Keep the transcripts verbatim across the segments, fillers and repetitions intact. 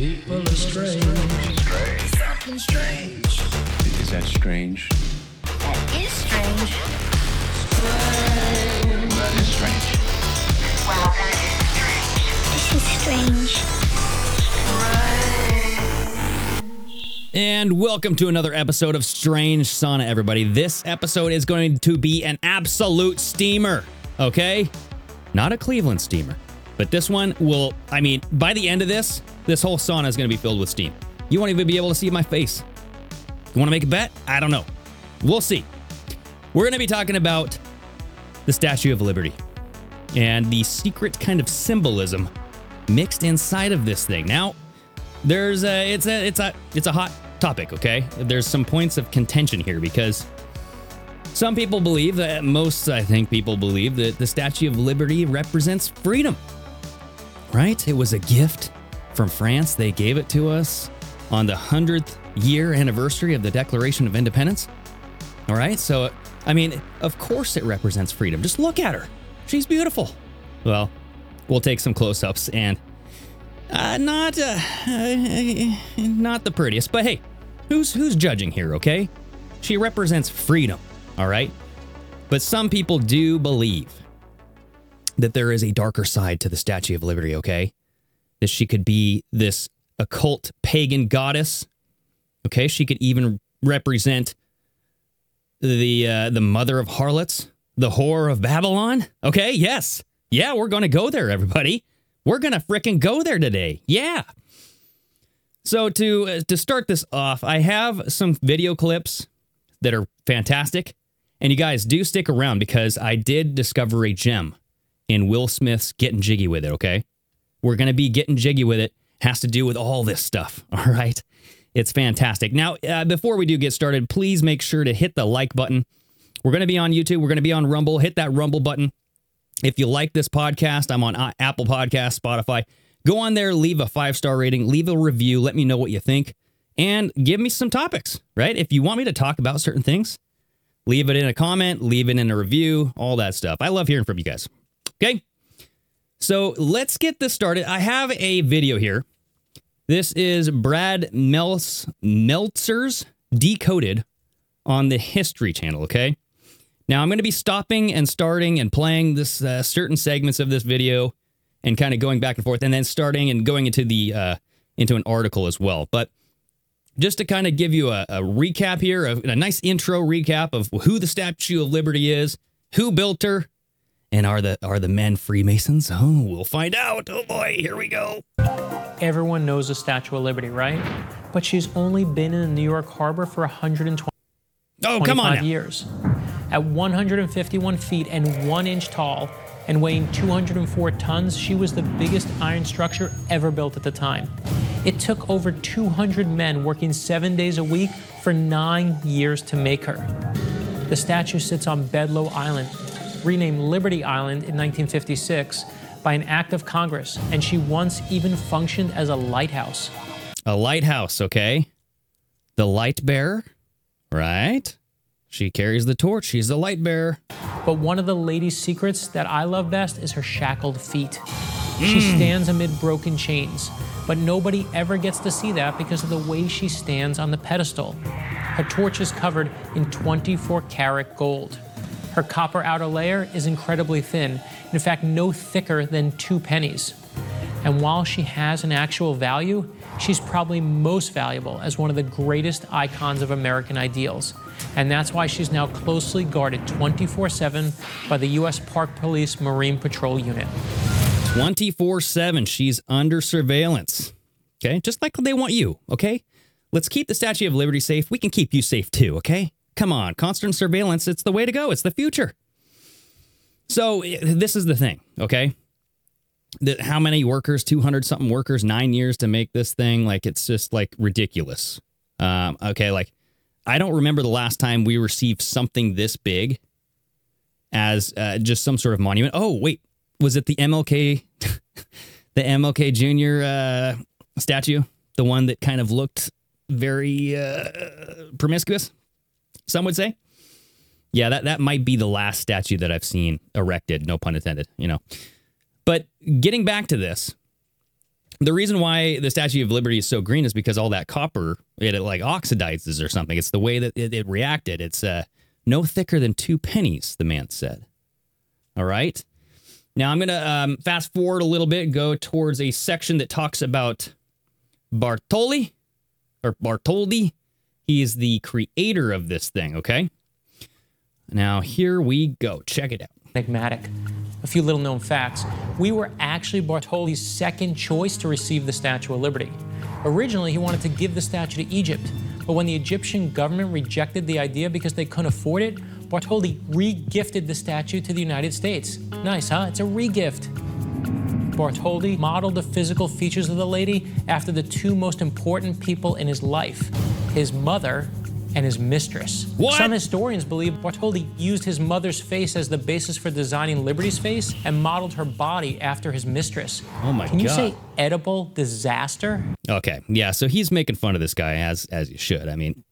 People are strange. Strange. Something strange. Is that strange? That is strange. Strange. That is strange. Wow, that is strange. This is strange. Strange. And welcome to another episode of Strange Sauna, everybody. This episode is going to be an absolute steamer, okay? Not a Cleveland steamer. But this one will, I mean, by the end of this, this whole sauna is going to be filled with steam. You won't even be able to see my face. You want to make a bet? I don't know. We'll see. We're going to be talking about the Statue of Liberty and the secret kind of symbolism mixed inside of this thing. Now, there's a, it's a, it's a, it's a hot topic, okay? There's some points of contention here because some people believe that, most I think people believe that the Statue of Liberty represents freedom. Right? It was a gift from France. They gave it to us on the hundredth year anniversary of the Declaration of Independence. All right. So, I mean, of course it represents freedom. Just look at her. She's beautiful. Well, we'll take some close-ups and uh, not uh, uh, not the prettiest, but hey, who's who's judging here, okay? She represents freedom. All right. But some people do believe that there is a darker side to the Statue of Liberty, okay? That she could be this occult pagan goddess, okay? She could even represent the uh, the mother of harlots, the whore of Babylon, okay? Yes. Yeah, we're going to go there, everybody. We're going to frickin' go there today. Yeah. So to, uh, to start this off, I have some video clips that are fantastic. And you guys do stick around because I did discover a gem in Will Smith's Gettin' Jiggy With It, okay? We're going to be getting jiggy with it. Has to do with all this stuff, all right? It's fantastic. Now, uh, before we do get started, please make sure to hit the like button. We're going to be on YouTube. We're going to be on Rumble. Hit that Rumble button. If you like this podcast, I'm on uh, Apple Podcasts, Spotify. Go on there, leave a five-star rating, leave a review, let me know what you think, and give me some topics, right? If you want me to talk about certain things, leave it in a comment, leave it in a review, all that stuff. I love hearing from you guys. Okay, so let's get this started. I have a video here. This is Brad Meltzer's Decoded on the History Channel, okay? Now, I'm going to be stopping and starting and playing this uh, certain segments of this video and kind of going back and forth and then starting and going into the uh, into an article as well. But just to kind of give you a, a recap here, a, a nice intro recap of who the Statue of Liberty is, who built her, and are the are the men Freemasons? Oh, we'll find out. Oh boy, here we go. Everyone knows the Statue of Liberty, right? But she's only been in New York Harbor for one hundred twenty oh, come on now. years. At one hundred fifty-one feet and one inch tall and weighing two hundred four tons, she was the biggest iron structure ever built at the time. It took over two hundred men working seven days a week for nine years to make her. The statue sits on Bedloe Island, renamed Liberty Island in nineteen fifty-six by an act of Congress, and she once even functioned as a lighthouse. A lighthouse, okay. The light bearer, right? She carries the torch, she's the light bearer. But one of the lady's secrets that I love best is her shackled feet. Mm. She stands amid broken chains, but nobody ever gets to see that because of the way she stands on the pedestal. Her torch is covered in twenty-four karat gold. Her copper outer layer is incredibly thin, in fact, no thicker than two pennies. And while she has an actual value, she's probably most valuable as one of the greatest icons of American ideals. And that's why she's now closely guarded twenty-four seven by the U S Park Police Marine Patrol Unit. twenty-four seven, she's under surveillance. Okay, just like they want you, okay? Let's keep the Statue of Liberty safe. We can keep you safe too, okay? Come on, constant surveillance, it's the way to go. It's the future. So this is the thing, okay? That how many workers, two hundred something workers, nine years to make this thing? Like, it's just like ridiculous. Um, okay, like I don't remember the last time we received something this big as uh, just some sort of monument. Oh, wait, was it the M L K, the M L K Junior uh, statue? The one that kind of looked very uh, promiscuous? Some would say, yeah, that, that might be the last statue that I've seen erected, no pun intended, you know. But getting back to this, The reason why the Statue of Liberty is so green is because all that copper, it, it like oxidizes or something. It's the way that it, it reacted. It's uh, no thicker than two pennies, the man said. All right. Now I'm going to um, fast forward a little bit and go towards a section that talks about Bartholdi or Bartholdi. He is the creator of this thing. Okay. Now here we go. Check it out. Enigmatic. A few little known facts. We were actually Bartholdi's second choice to receive the Statue of Liberty. Originally, he wanted to give the statue to Egypt, but when the Egyptian government rejected the idea because they couldn't afford it, Bartholdi re-gifted the statue to the United States. Nice, huh? It's a re-gift. Bartholdi modeled the physical features of the lady after the two most important people in his life, his mother and his mistress. What? Some historians believe Bartholdi used his mother's face as the basis for designing Liberty's face and modeled her body after his mistress. Oh my God. Can you say edible disaster? Okay, yeah, so he's making fun of this guy, as as you should. I mean,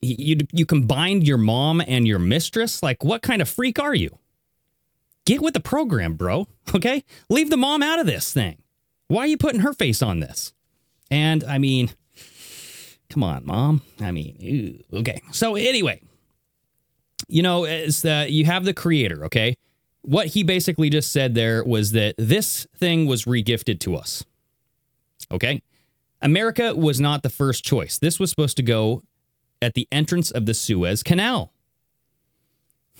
he, you, you combined your mom and your mistress? Like, what kind of freak are you? Get with the program, bro, okay? Leave the mom out of this thing. Why are you putting her face on this? And, I mean... Come on, Mom. I mean, ew. Okay. So anyway, you know, it's, uh, you have the creator, okay? What he basically just said there was that this thing was regifted to us, okay? America was not the first choice. This was supposed to go at the entrance of the Suez Canal.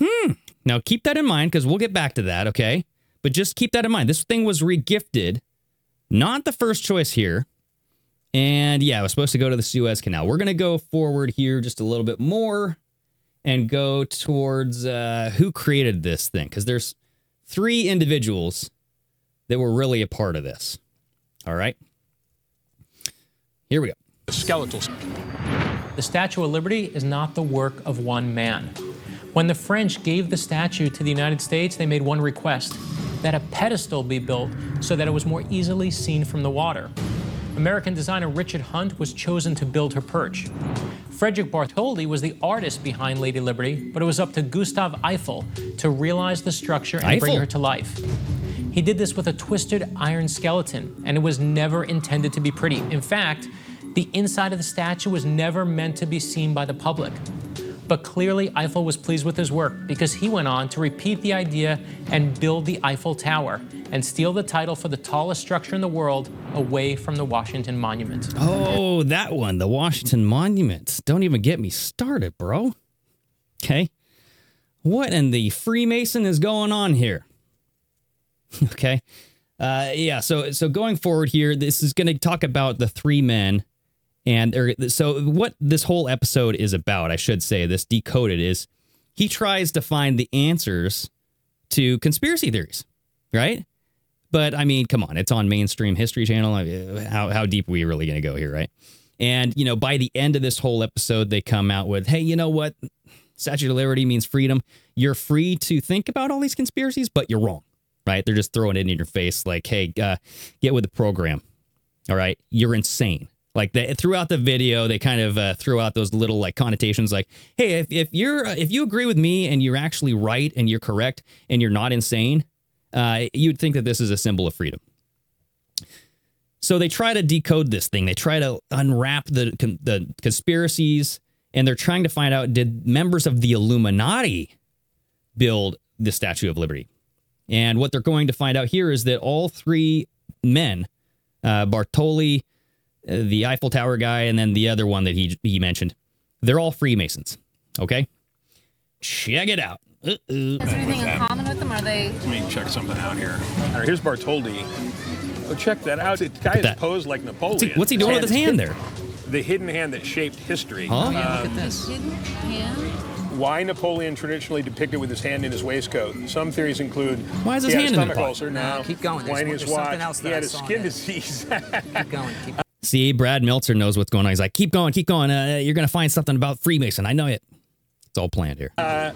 Hmm. Now, keep that in mind, because we'll get back to that, okay? But just keep that in mind. This thing was regifted, not the first choice here. And yeah, I was supposed to go to the Suez Canal. We're going to go forward here just a little bit more and go towards uh, who created this thing. Because there's three individuals that were really a part of this. All right. Here we go. The skeletal. The Statue of Liberty is not the work of one man. When the French gave the statue to the United States, they made one request, that a pedestal be built so that it was more easily seen from the water. American designer Richard Hunt was chosen to build her perch. Frederick Bartholdi was the artist behind Lady Liberty, but it was up to Gustave Eiffel to realize the structure and Eiffel. Bring her to life. He did this with a twisted iron skeleton, and it was never intended to be pretty. In fact, the inside of the statue was never meant to be seen by the public. But clearly, Eiffel was pleased with his work because he went on to repeat the idea and build the Eiffel Tower and steal the title for the tallest structure in the world away from the Washington Monument. Oh, that one, the Washington Monument. Don't even get me started, bro. Okay. What in the Freemason is going on here? Okay. Uh, yeah, so so going forward here, this is going to talk about the three men. And or, so what this whole episode is about, I should say, this Decoded, is he tries to find the answers to conspiracy theories, right? But, I mean, come on, it's on mainstream History Channel. How, how deep are we really going to go here, right? And, you know, by the end of this whole episode, they come out with, hey, you know what? Statue of Liberty means freedom. You're free to think about all these conspiracies, but you're wrong, right? They're just throwing it in your face like, hey, uh, get with the program, all right? You're insane. Like, they, throughout the video, they kind of uh, threw out those little, like, connotations like, hey, if, if you're if you agree with me and you're actually right and you're correct and you're not insane, uh, you'd think that this is a symbol of freedom. So they try to decode this thing. They try to unwrap the, the conspiracies, and they're trying to find out, did members of the Illuminati build the Statue of Liberty? And what they're going to find out here is that all three men, uh, Bartholdi, the Eiffel Tower guy, and then the other one that he he mentioned, they're all Freemasons, okay? Check it out. Uh-oh. Is there anything in common with them? Are they... Let me check something out here. All right, here's Bartholdi. Oh, check that out. The guy is posed like Napoleon. What's he, what's he doing with his hand there? The hidden hand that shaped history. Huh? Oh, yeah, look at this. Hidden hand? Why Napoleon traditionally depicted with his hand in his waistcoat. Some theories include why is his he hand had a stomach in the ulcer now. Keep going. Why his watch. Else he had a skin disease. Keep going. Keep going. See, Brad Meltzer knows what's going on. He's like, keep going, keep going. Uh, you're going to find something about Freemason. I know it. It's all planned here. Uh,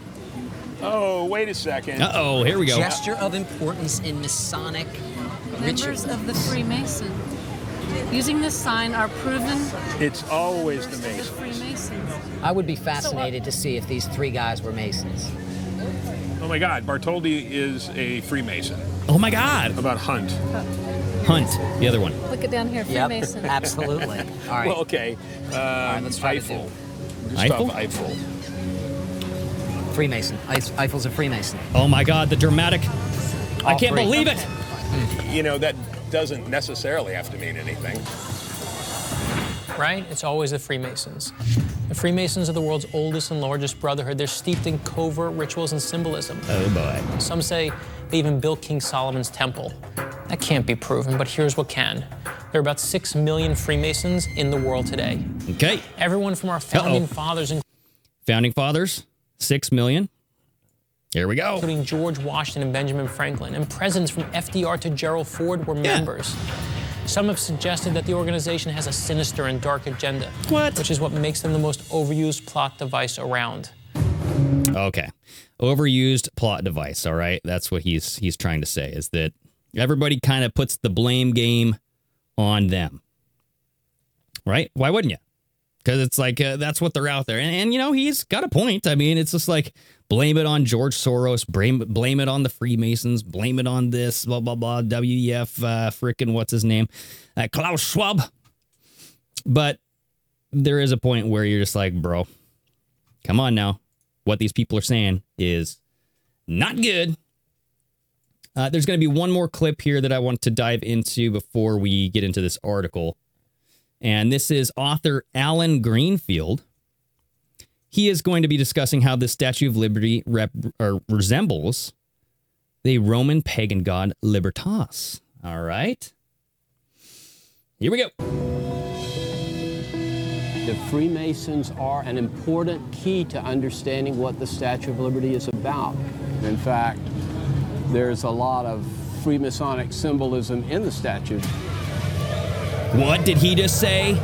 oh, wait a second. Uh-oh, here we go. Gesture of importance in Masonic rituals. Members of the Freemason. Using this sign are proven... It's always the Masons. The Freemasons. I would be fascinated to see if these three guys were Masons. Oh, my God. Bartholdi is a Freemason. Oh, my God. About Hunt. Hunt, the other one. Look it down here, Freemason. Yep, absolutely. All right. Well, okay. Um, All right, let's try Eiffel. Gustave Eiffel? Eiffel. Freemason. Eiffel's a Freemason. Oh my God, the dramatic. All I can't three. believe it. You know, that doesn't necessarily have to mean anything. Right? It's always the Freemasons. The Freemasons are the world's oldest and largest brotherhood. They're steeped in covert rituals and symbolism. Oh, boy. Some say they even built King Solomon's temple. That can't be proven, but here's what can. There are about six million Freemasons in the world today. Okay. Everyone from our founding Uh-oh. fathers. And founding fathers, six million. Here we go. Including George Washington and Benjamin Franklin, and presidents from F D R to Gerald Ford were yeah. members. Some have suggested that the organization has a sinister and dark agenda. What? Which is what makes them the most overused plot device around. Okay. Overused plot device, all right? That's what he's he's trying to say, is that everybody kind of puts the blame game on them. Right? Why wouldn't you? Because it's like, uh, that's what they're out there. And, and, you know, he's got a point. I mean, it's just like, blame it on George Soros, blame, blame it on the Freemasons, blame it on this, blah, blah, blah, W E F, uh, frickin' what's his name, uh, Klaus Schwab. But there is a point where you're just like, bro, come on now. What these people are saying is not good. Uh, there's going to be one more clip here that I want to dive into before we get into this article. And this is author Alan Greenfield. He is going to be discussing how the Statue of Liberty rep, or resembles the Roman pagan god Libertas. All right. Here we go. The Freemasons are an important key to understanding what the Statue of Liberty is about. In fact, there's a lot of Freemasonic symbolism in the statue. What did he just say?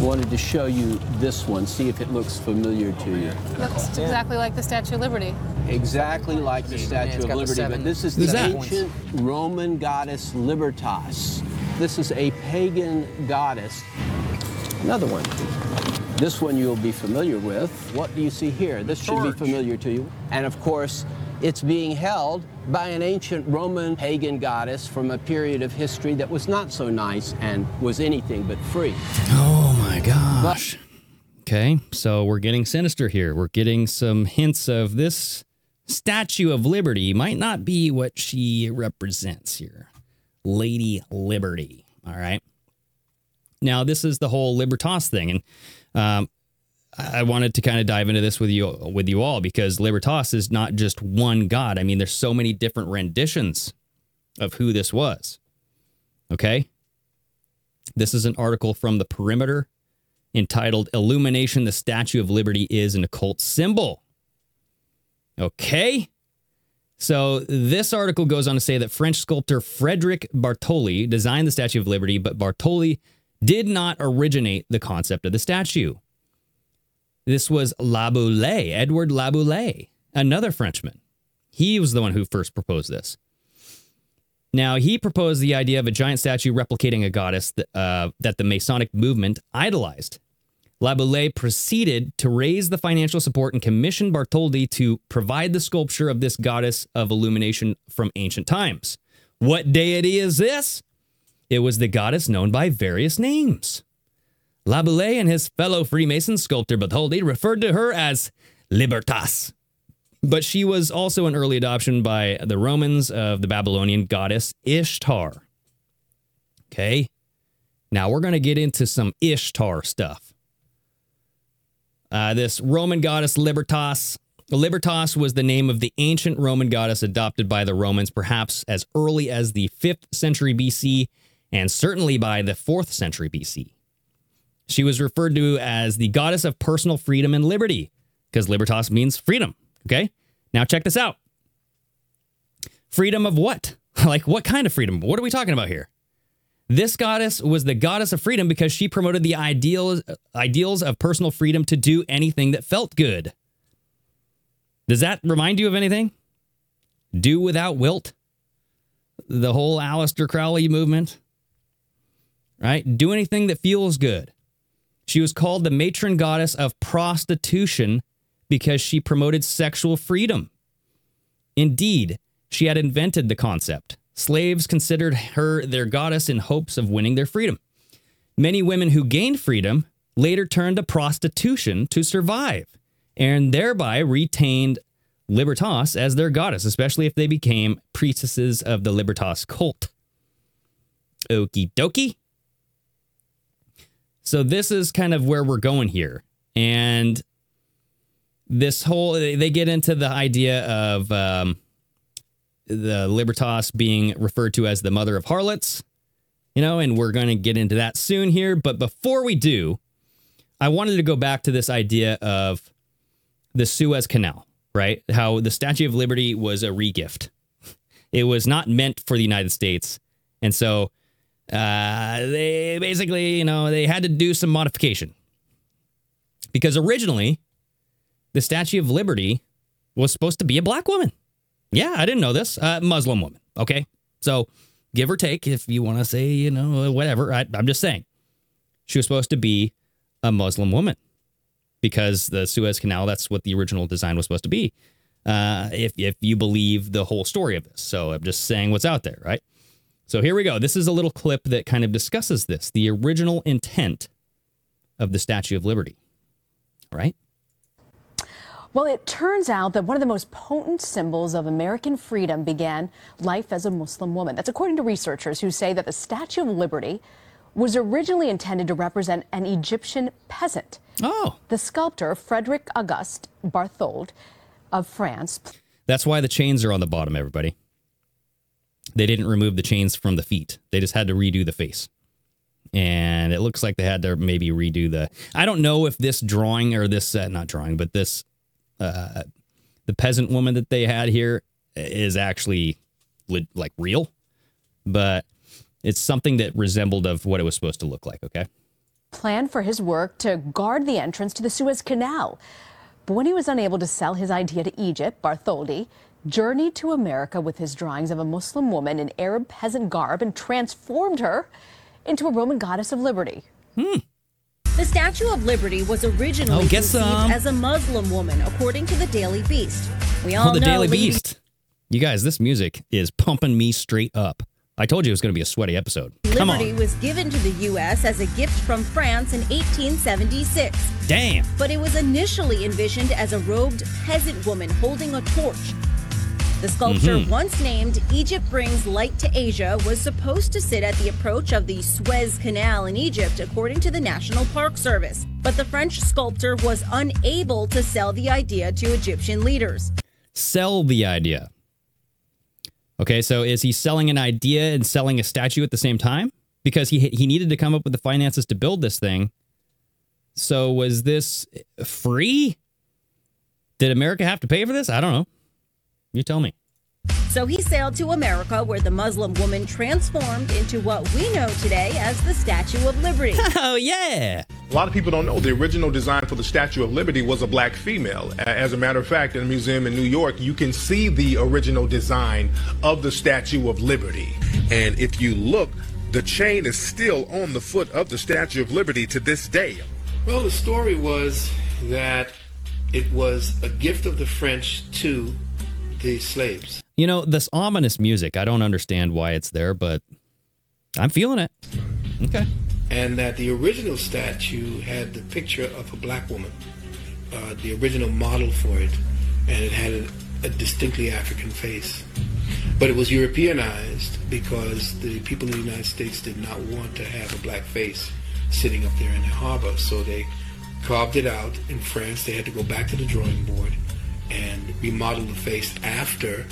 Wanted to show you this one, see if it looks familiar to you. Looks exactly like the Statue of Liberty. Exactly like the Statue of Liberty, but this is the ancient Roman goddess Libertas. This is a pagan goddess. Another one. This one you'll be familiar with. What do you see here? This should be familiar to you. And of course, it's being held by an ancient Roman pagan goddess from a period of history that was not so nice and was anything but free. Oh my gosh. Okay, so we're getting sinister here. We're getting some hints of this Statue of Liberty might not be what she represents here. Lady Liberty, all right? Now, this is the whole Libertas thing, and um, I wanted to kind of dive into this with you with you all because Libertas is not just one god. I mean, there's so many different renditions of who this was. Okay? This is an article from The Perimeter entitled Illumination, the Statue of Liberty is an Occult Symbol. Okay? So this article goes on to say that French sculptor Frederick Bartholdi designed the Statue of Liberty, but Bartholdi did not originate the concept of the statue. This was Laboulaye, Edward Laboulaye, another Frenchman. He was the one who first proposed this. Now, he proposed the idea of a giant statue replicating a goddess that, uh, that the Masonic movement idolized. Laboulaye proceeded to raise the financial support and commissioned Bartholdi to provide the sculpture of this goddess of illumination from ancient times. What deity is this? It was the goddess known by various names. Laboulaye and his fellow Freemason sculptor Bartholdi referred to her as Libertas. But she was also an early adoption by the Romans of the Babylonian goddess Ishtar. Okay, now we're going to get into some Ishtar stuff. Uh, this Roman goddess Libertas. Libertas was the name of the ancient Roman goddess adopted by the Romans, perhaps as early as the fifth century B C and certainly by the fourth century B C. She was referred to as the goddess of personal freedom and liberty, because libertas means freedom, okay? Now check this out. Freedom of what? Like, what kind of freedom? What are we talking about here? This goddess was the goddess of freedom because she promoted the ideals, ideals of personal freedom to do anything that felt good. Does that remind you of anything? Do without wilt? The whole Aleister Crowley movement? Right? Do anything that feels good. She was called the matron goddess of prostitution because she promoted sexual freedom. Indeed, she had invented the concept, Slaves considered her their goddess in hopes of winning their freedom. Many women who gained freedom later turned to prostitution to survive, and thereby retained Libertas as their goddess, especially if they became priestesses of the Libertas cult. Okie dokie. So this is kind of where we're going here. And this whole, they get into the idea of um, the Libertas being referred to as the mother of harlots, you know, and we're going to get into that soon here. But before we do, I wanted to go back to this idea of the Suez Canal, right? How the Statue of Liberty was a regift. It was not meant for the United States. And so uh, they basically, you know, they had to do some modification. Because originally, the Statue of Liberty was supposed to be a black woman. Yeah, I didn't know this. Uh, Muslim woman. Okay. So give or take, if you want to say, you know, whatever. I, I'm just saying. She was supposed to be a Muslim woman. Because the Suez Canal, that's what the original design was supposed to be. Uh, if, if you believe the whole story of this. So I'm just saying what's out there, right? So here we go. This is a little clip that kind of discusses this. The original intent of the Statue of Liberty. All right. Well, it turns out that one of the most potent symbols of American freedom began life as a Muslim woman. That's according to researchers who say that the Statue of Liberty was originally intended to represent an Egyptian peasant. Oh. The sculptor Frederick Auguste Bartholdi of France. That's why the chains are on the bottom, everybody. They didn't remove the chains from the feet. They just had to redo the face. And it looks like they had to maybe redo the... I don't know if this drawing or this... Uh, not drawing, but this... Uh, the peasant woman that they had here is actually like real, but it's something that resembled of what it was supposed to look like. Okay. Planned for his work to guard the entrance to the Suez Canal, but when he was unable to sell his idea to Egypt, Bartholdi journeyed to America with his drawings of a Muslim woman in Arab peasant garb and transformed her into a Roman goddess of liberty. Hmm. The Statue of Liberty was originally oh, conceived some. as a Muslim woman, according to the Daily Beast. We all oh, the know Daily Lady Beast. You guys, this music is pumping me straight up. I told you it was going to be a sweaty episode. Come Liberty on. was given to the U S as a gift from France in eighteen seventy-six. Damn. But it was initially envisioned as a robed peasant woman holding a torch. The sculpture, mm-hmm. once named Egypt Brings Light to Asia, was supposed to sit at the approach of the Suez Canal in Egypt, according to the National Park Service. But the French sculptor was unable to sell the idea to Egyptian leaders. Sell the idea. Okay, so is he selling an idea and selling a statue at the same time? Because he he needed to come up with the finances to build this thing. So was this free? Did America have to pay for this? I don't know. You tell me. So he sailed to America, where the Muslim woman transformed into what we know today as the Statue of Liberty. Oh, yeah. A lot of people don't know the original design for the Statue of Liberty was a black female. As a matter of fact, in a museum in New York, you can see the original design of the Statue of Liberty. And if you look, the chain is still on the foot of the Statue of Liberty to this day. Well, the story was that it was a gift of the French to the slaves. You know, this ominous music, I don't understand why it's there, but I'm feeling it. Okay. And that the original statue had the picture of a black woman, uh, the original model for it, and it had a, a distinctly African face. But it was Europeanized because the people in the United States did not want to have a black face sitting up there in the harbor, so they carved it out. In France, they had to go back to the drawing board and remodel the face after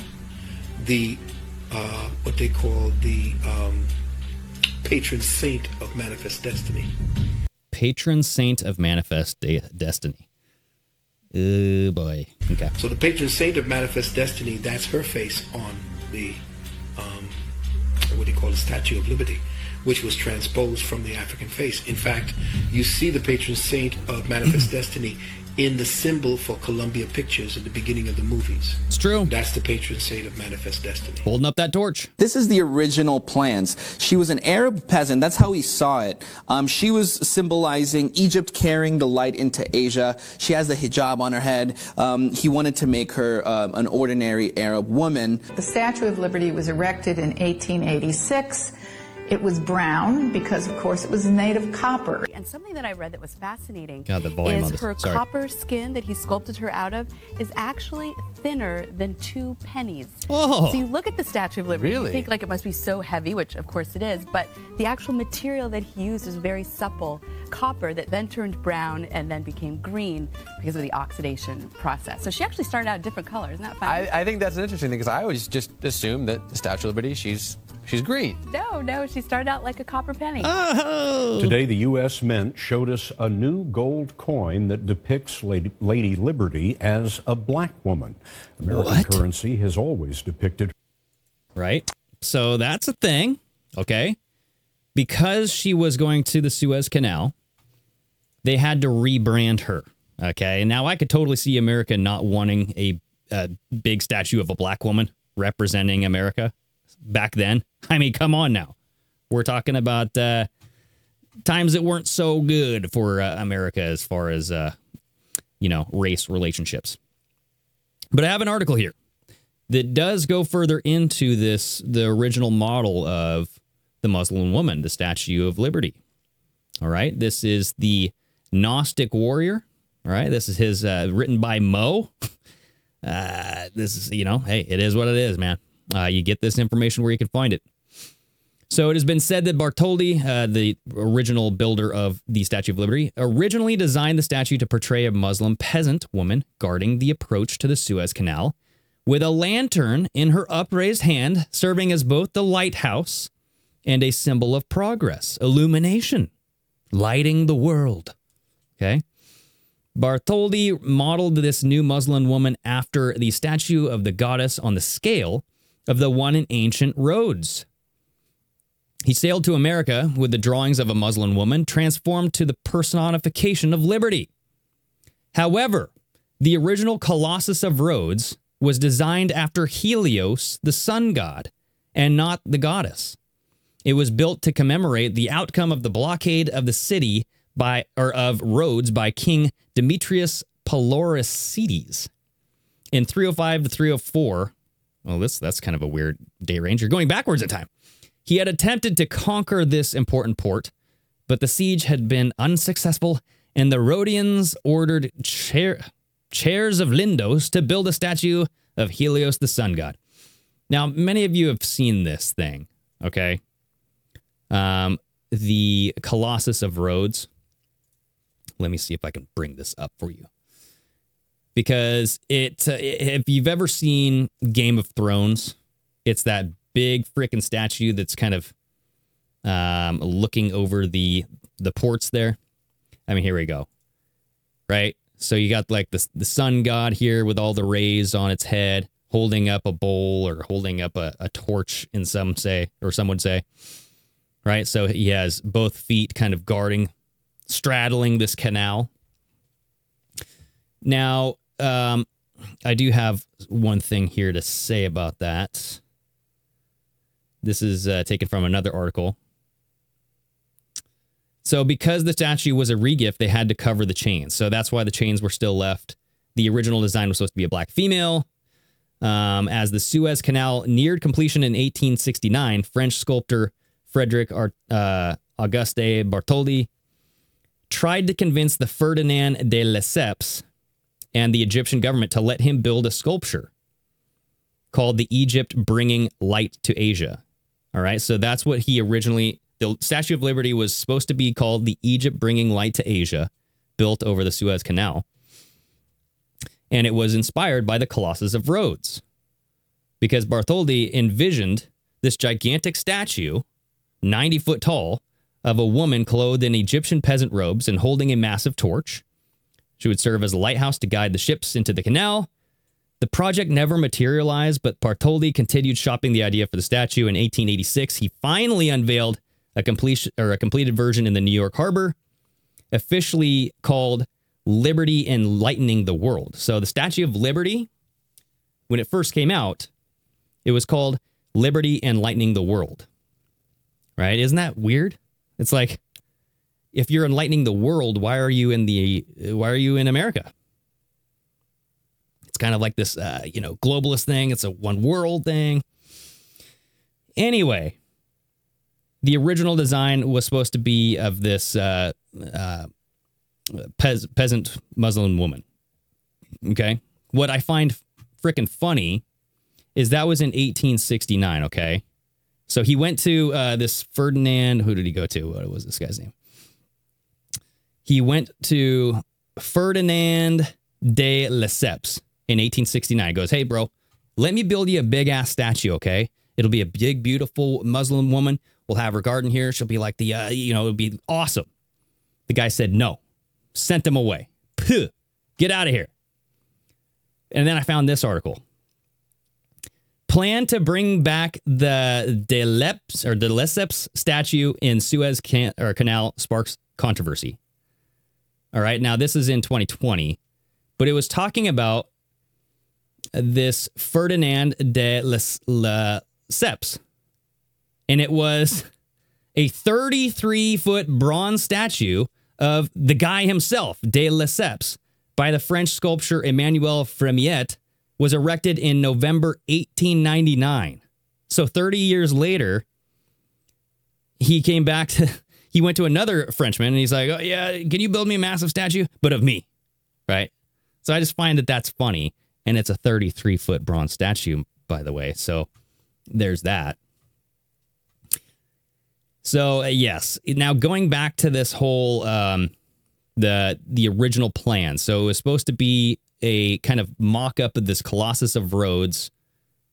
the uh, what they call the um, patron saint of manifest destiny. Patron saint of manifest de- destiny. Oh boy. Okay. So the patron saint of manifest destiny, that's her face on the um, what they call the Statue of Liberty. which was transposed from the African face. In fact, you see the patron saint of Manifest Destiny in the symbol for Columbia Pictures at the beginning of the movies. It's true. That's the patron saint of Manifest Destiny. Holding up that torch. This is the original plans. She was an Arab peasant. That's how we saw it. Um, she was symbolizing Egypt carrying the light into Asia. She has the hijab on her head. Um, he wanted to make her uh, an ordinary Arab woman. The Statue of Liberty was erected in eighteen eighty-six. It was brown because, of course, it was made of copper. And something that I read that was fascinating God, the volume is this, her sorry. copper skin that he sculpted her out of is actually thinner than two pennies. Whoa. So you look at the Statue of Liberty, really? You think like it must be so heavy, which of course it is, but the actual material that he used is very supple copper that then turned brown and then became green because of the oxidation process. So she actually started out different colors. Isn't that funny? I, I think that's an interesting thing because I always just assume that the Statue of Liberty, she's she's green. No, no, she started out like a copper penny. Oh. Today, the U S Mint showed us a new gold coin that depicts Lady, Lady Liberty as a black woman. American what? currency has always depicted. Right. So that's a thing. Okay. Because she was going to the Suez Canal, they had to rebrand her. Okay. And now I could totally see America not wanting a, a big statue of a black woman representing America. Back then, I mean, come on now. We're talking about uh, times that weren't so good for uh, America as far as, uh, you know, race relationships. But I have an article here that does go further into this, the original model of the Muslim woman, the Statue of Liberty. All right. This is the Gnostic warrior. All right. This is his uh, written by Mo. Uh, this is, you know, hey, it is what it is, man. Uh, you get this information where you can find it. So it has been said that Bartholdi, uh, the original builder of the Statue of Liberty, originally designed the statue to portray a Muslim peasant woman guarding the approach to the Suez Canal with a lantern in her upraised hand, serving as both the lighthouse and a symbol of progress, illumination, lighting the world. Okay. Bartholdi modeled this new Muslim woman after the statue of the goddess on the scale of the one in ancient Rhodes. He sailed to America with the drawings of a Muslim woman transformed to the personification of liberty. However, the original Colossus of Rhodes was designed after Helios, the sun god, and not the goddess. It was built to commemorate the outcome of the blockade of the city by or of Rhodes by King Demetrius Poliorcetes in three oh five to three oh four. Well, this that's kind of a weird day range. You're going backwards in time. He had attempted to conquer this important port, but the siege had been unsuccessful, and the Rhodians ordered Chares of Lindos to build a statue of Helios, the sun god. Now, many of you have seen this thing, okay? Um, the Colossus of Rhodes. Let me see if I can bring this up for you. Because it, uh, if you've ever seen Game of Thrones, it's that big freaking statue that's kind of um, looking over the the ports there. I mean, here we go. Right? So you got like the, the sun god here with all the rays on its head, holding up a bowl or holding up a, a torch in some say, or some would say. Right? So he has both feet kind of guarding, straddling this canal. Now, um, I do have one thing here to say about that. This is uh, taken from another article. So because the statue was a regift, they had to cover the chains. So that's why the chains were still left. The original design was supposed to be a black female. Um, as the Suez Canal neared completion in eighteen sixty-nine, French sculptor Frederick uh, Auguste Bartholdi tried to convince the Ferdinand de Lesseps and the Egyptian government to let him build a sculpture called the Egypt Bringing Light to Asia. All right, so that's what he originally, the Statue of Liberty was supposed to be called the Egypt Bringing Light to Asia, built over the Suez Canal. And it was inspired by the Colossus of Rhodes because Bartholdi envisioned this gigantic statue, ninety foot tall, of a woman clothed in Egyptian peasant robes and holding a massive torch. She would serve as a lighthouse to guide the ships into the canal. The project never materialized, but Bartholdi continued shopping the idea for the statue. In eighteen eighty-six, he finally unveiled a complete or a completed version in the New York Harbor, officially called Liberty Enlightening the World. So the Statue of Liberty, when it first came out, it was called Liberty Enlightening the World. Right? Isn't that weird? It's like, if you're enlightening the world, why are you in the why are you in America? It's kind of like this, uh, you know, globalist thing. It's a one world thing. Anyway, the original design was supposed to be of this uh, uh, pez- peasant Muslim woman. Okay, what I find freaking funny is that was in eighteen sixty-nine. Okay, so he went to uh, this Ferdinand. Who did he go to? What was this guy's name? He went to Ferdinand de Lesseps in eighteen sixty-nine. He goes, hey, bro, let me build you a big-ass statue, okay? It'll be a big, beautiful Muslim woman. We'll have her garden here. She'll be like the, uh, you know, it'll be awesome. The guy said no. Sent him away. Puh, get out of here. And then I found this article. Plan to bring back the de Lesseps, or de Lesseps statue in Suez Can- or Canal sparks controversy. All right, now this is in twenty twenty, but it was talking about this Ferdinand de Lesseps, and it was a thirty-three foot bronze statue of the guy himself, de Lesseps, by the French sculptor Emmanuel Fremiet, was erected in November eighteen ninety-nine. So thirty years later, he came back to... He went to another Frenchman and he's like, oh, yeah, can you build me a massive statue? But of me, right? So I just find that that's funny. And it's a thirty-three foot bronze statue, by the way. So there's that. So, uh, yes. Now, going back to this whole, um, the the original plan. So it was supposed to be a kind of mock-up of this Colossus of Rhodes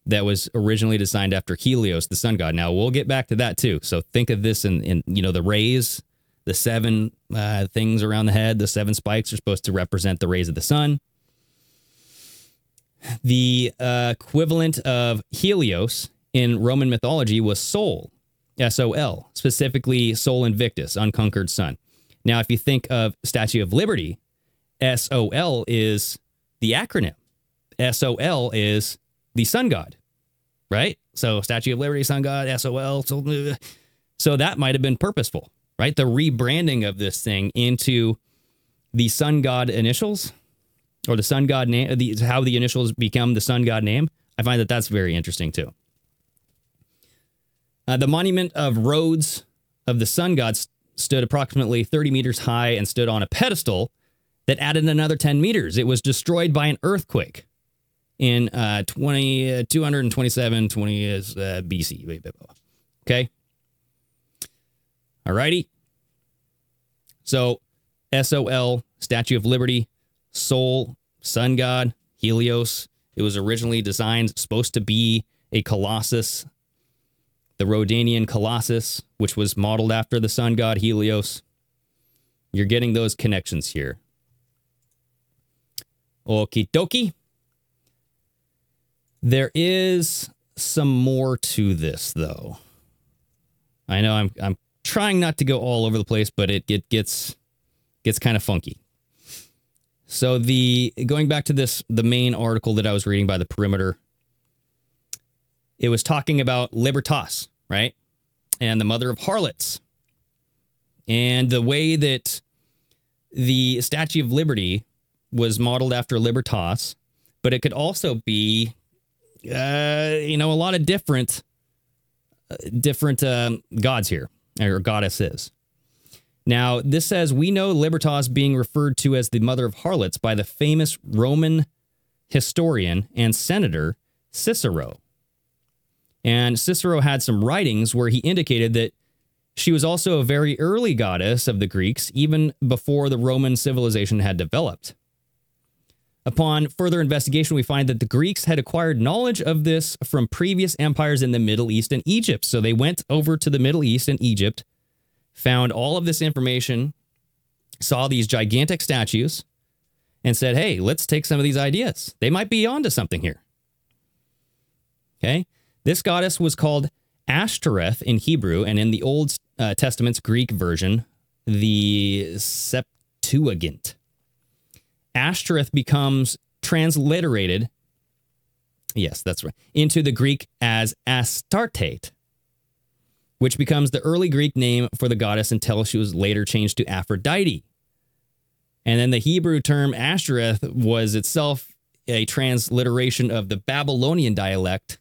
that was originally designed after Helios, the sun god. Now, we'll get back to that, too. So think of this in, in you know, the rays, the seven uh, things around the head, the seven spikes are supposed to represent the rays of the sun. The uh, equivalent of Helios in Roman mythology was Sol, S O L, specifically Sol Invictus, unconquered sun. Now, if you think of Statue of Liberty, S O L is the acronym. S O L is the sun god, right? So Statue of Liberty, sun god, S O L. So, so that might have been purposeful, right? The rebranding of this thing into the sun god initials, or the sun god name, the, how the initials become the sun god name. I find that that's very interesting too. Uh, the monument of Rhodes of the sun god st- stood approximately thirty meters high and stood on a pedestal that added another ten meters. It was destroyed by an earthquake in uh, twenty, uh, two twenty-seven, twenty is uh, B C. Okay. All righty. So, S O L, Statue of Liberty, Sol, sun god, Helios. It was originally designed, supposed to be a Colossus, the Rhodanian Colossus, which was modeled after the sun god Helios. You're getting those connections here. Okie dokie. There is some more to this, though. I know I'm I'm trying not to go all over the place, but it, it gets gets kind of funky. So the going back to this, the main article that I was reading by the Perimeter, it was talking about Libertas, right? And the mother of harlots. And the way that the Statue of Liberty was modeled after Libertas, but it could also be... Uh, you know, a lot of different, uh, different um, gods here, or goddesses. Now, this says, we know Libertas being referred to as the mother of harlots by the famous Roman historian and senator Cicero. And Cicero had some writings where he indicated that she was also a very early goddess of the Greeks, even before the Roman civilization had developed. Upon further investigation, we find that the Greeks had acquired knowledge of this from previous empires in the Middle East and Egypt. So they went over to the Middle East and Egypt, found all of this information, saw these gigantic statues, and said, hey, let's take some of these ideas. They might be onto something here. Okay. This goddess was called Ashtoreth in Hebrew, and in the Old uh, Testament's Greek version, the Septuagint. Ashtoreth becomes transliterated, yes, that's right, into the Greek as Astarte, which becomes the early Greek name for the goddess until she was later changed to Aphrodite. And then the Hebrew term Ashtoreth was itself a transliteration of the Babylonian dialect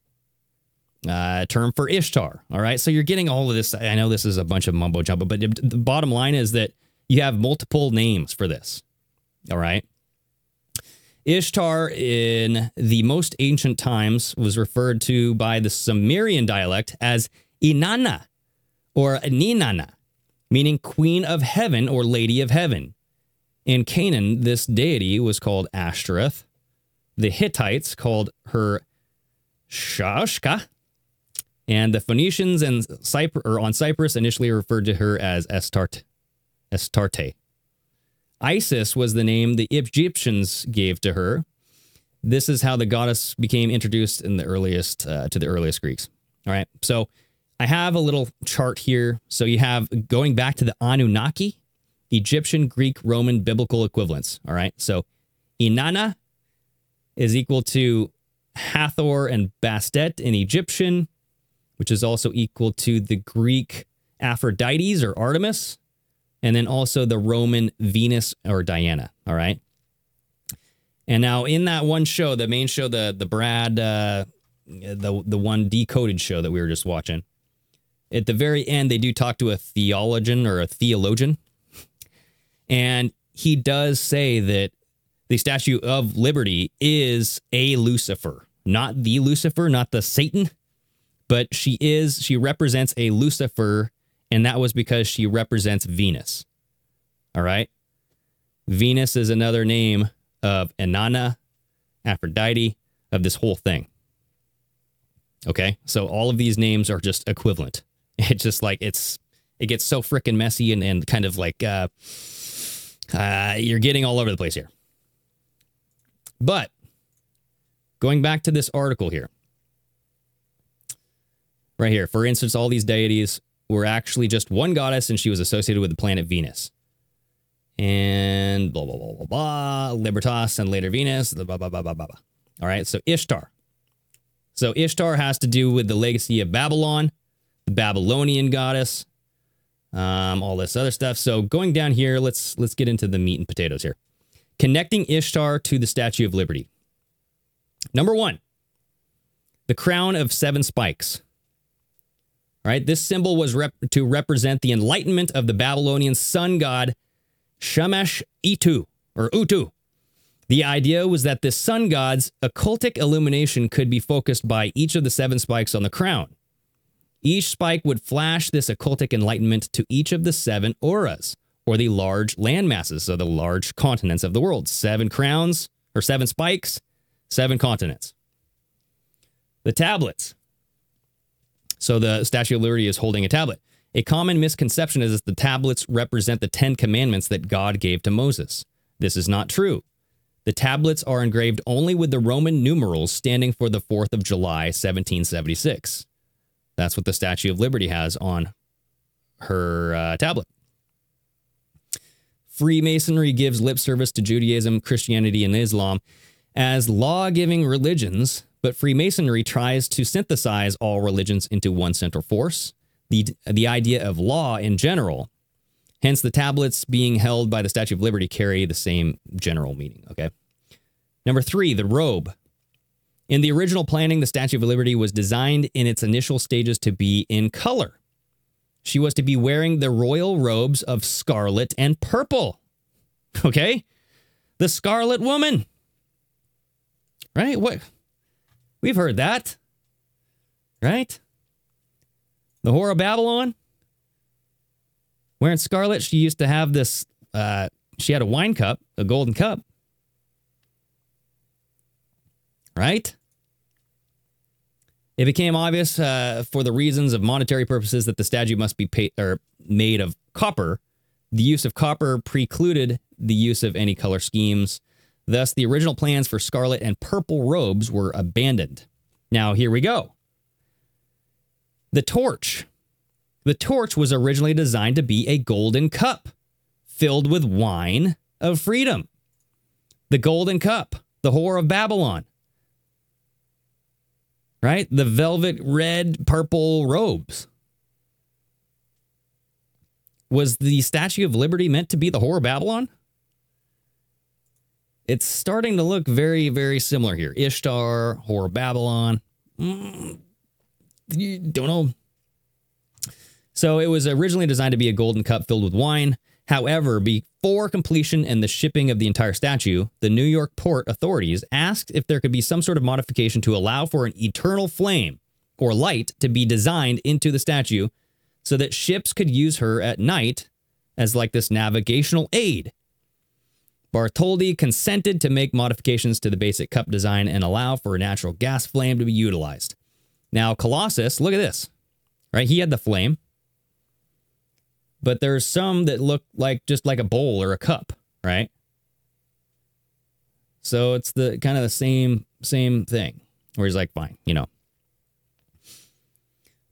uh, term for Ishtar. All right, so you're getting all of this. I know this is a bunch of mumbo jumbo, but the bottom line is that you have multiple names for this. All right. Ishtar in the most ancient times was referred to by the Sumerian dialect as Inanna or Ninana, meaning Queen of Heaven or Lady of Heaven. In Canaan, this deity was called Ashtoreth. The Hittites called her Shashka, and the Phoenicians and Cyprus, or on Cyprus initially referred to her as Astarte. Astarte. Isis was the name the Egyptians gave to her. This is how the goddess became introduced in the earliest uh, to the earliest Greeks. All right, so I have a little chart here. So you have going back to the Anunnaki, Egyptian, Greek, Roman, biblical equivalents. All right, so Inanna is equal to Hathor and Bastet in Egyptian, which is also equal to the Greek Aphrodites or Artemis, and then also the Roman Venus or Diana, all right? And now in that one show, the main show, the the Brad, uh, the, the one decoded show that we were just watching, at the very end, they do talk to a theologian or a theologian, and he does say that the Statue of Liberty is a Lucifer, not the Lucifer, not the Satan, but she is, she represents a Lucifer. And that was because she represents Venus. All right. Venus is another name of Inanna, Aphrodite, of this whole thing. Okay. So all of these names are just equivalent. It's just like it's it gets so freaking messy and, and kind of like uh, uh, you're getting all over the place here. But going back to this article here. Right here. For instance, all these deities were actually just one goddess, and she was associated with the planet Venus. And blah, blah, blah, blah, blah. Libertas and later Venus, blah, blah, blah, blah, blah, blah. All right, so Ishtar. So Ishtar has to do with the legacy of Babylon, the Babylonian goddess, um, all this other stuff. So going down here, let's let's get into the meat and potatoes here. Connecting Ishtar to the Statue of Liberty. Number one, the crown of seven spikes. All right, this symbol was rep- to represent the enlightenment of the Babylonian sun god Shamash Itu, or Utu. The idea was that the sun god's occultic illumination could be focused by each of the seven spikes on the crown. Each spike would flash this occultic enlightenment to each of the seven auras, or the large landmasses, so the large continents of the world. Seven crowns, or seven spikes, seven continents. The tablets. So the Statue of Liberty is holding a tablet. A common misconception is that the tablets represent the Ten Commandments that God gave to Moses. This is not true. The tablets are engraved only with the Roman numerals standing for the fourth of July, seventeen seventy-six. That's what the Statue of Liberty has on her uh, tablet. Freemasonry gives lip service to Judaism, Christianity, and Islam as law-giving religions, but Freemasonry tries to synthesize all religions into one central force, the the idea of law in general. Hence, the tablets being held by the Statue of Liberty carry the same general meaning, okay? Number three, the robe. In the original planning, the Statue of Liberty was designed in its initial stages to be in color. She was to be wearing the royal robes of scarlet and purple, okay? The Scarlet Woman, right? What? We've heard that, right? The Whore of Babylon, wearing scarlet. She used to have this, uh, she had a wine cup, a golden cup, right? It became obvious uh, for the reasons of monetary purposes that the statue must be paid, or made of copper. The use of copper precluded the use of any color schemes. Thus, the original plans for scarlet and purple robes were abandoned. Now, here we go. The torch. The torch was originally designed to be a golden cup filled with wine of freedom. The golden cup, the whore of Babylon. Right? The velvet red purple robes. Was the Statue of Liberty meant to be the whore of Babylon? It's starting to look very, very similar here. Ishtar, whore of Babylon. Mm, you don't know. So it was originally designed to be a golden cup filled with wine. However, before completion and the shipping of the entire statue, the New York port authorities asked if there could be some sort of modification to allow for an eternal flame or light to be designed into the statue so that ships could use her at night as like this navigational aid. Bartholdi consented to make modifications to the basic cup design and allow for a natural gas flame to be utilized. Now, Colossus, look at this, right? He had the flame. But there's some that look like just like a bowl or a cup, right? So it's the kind of the same same thing where he's like, fine, you know.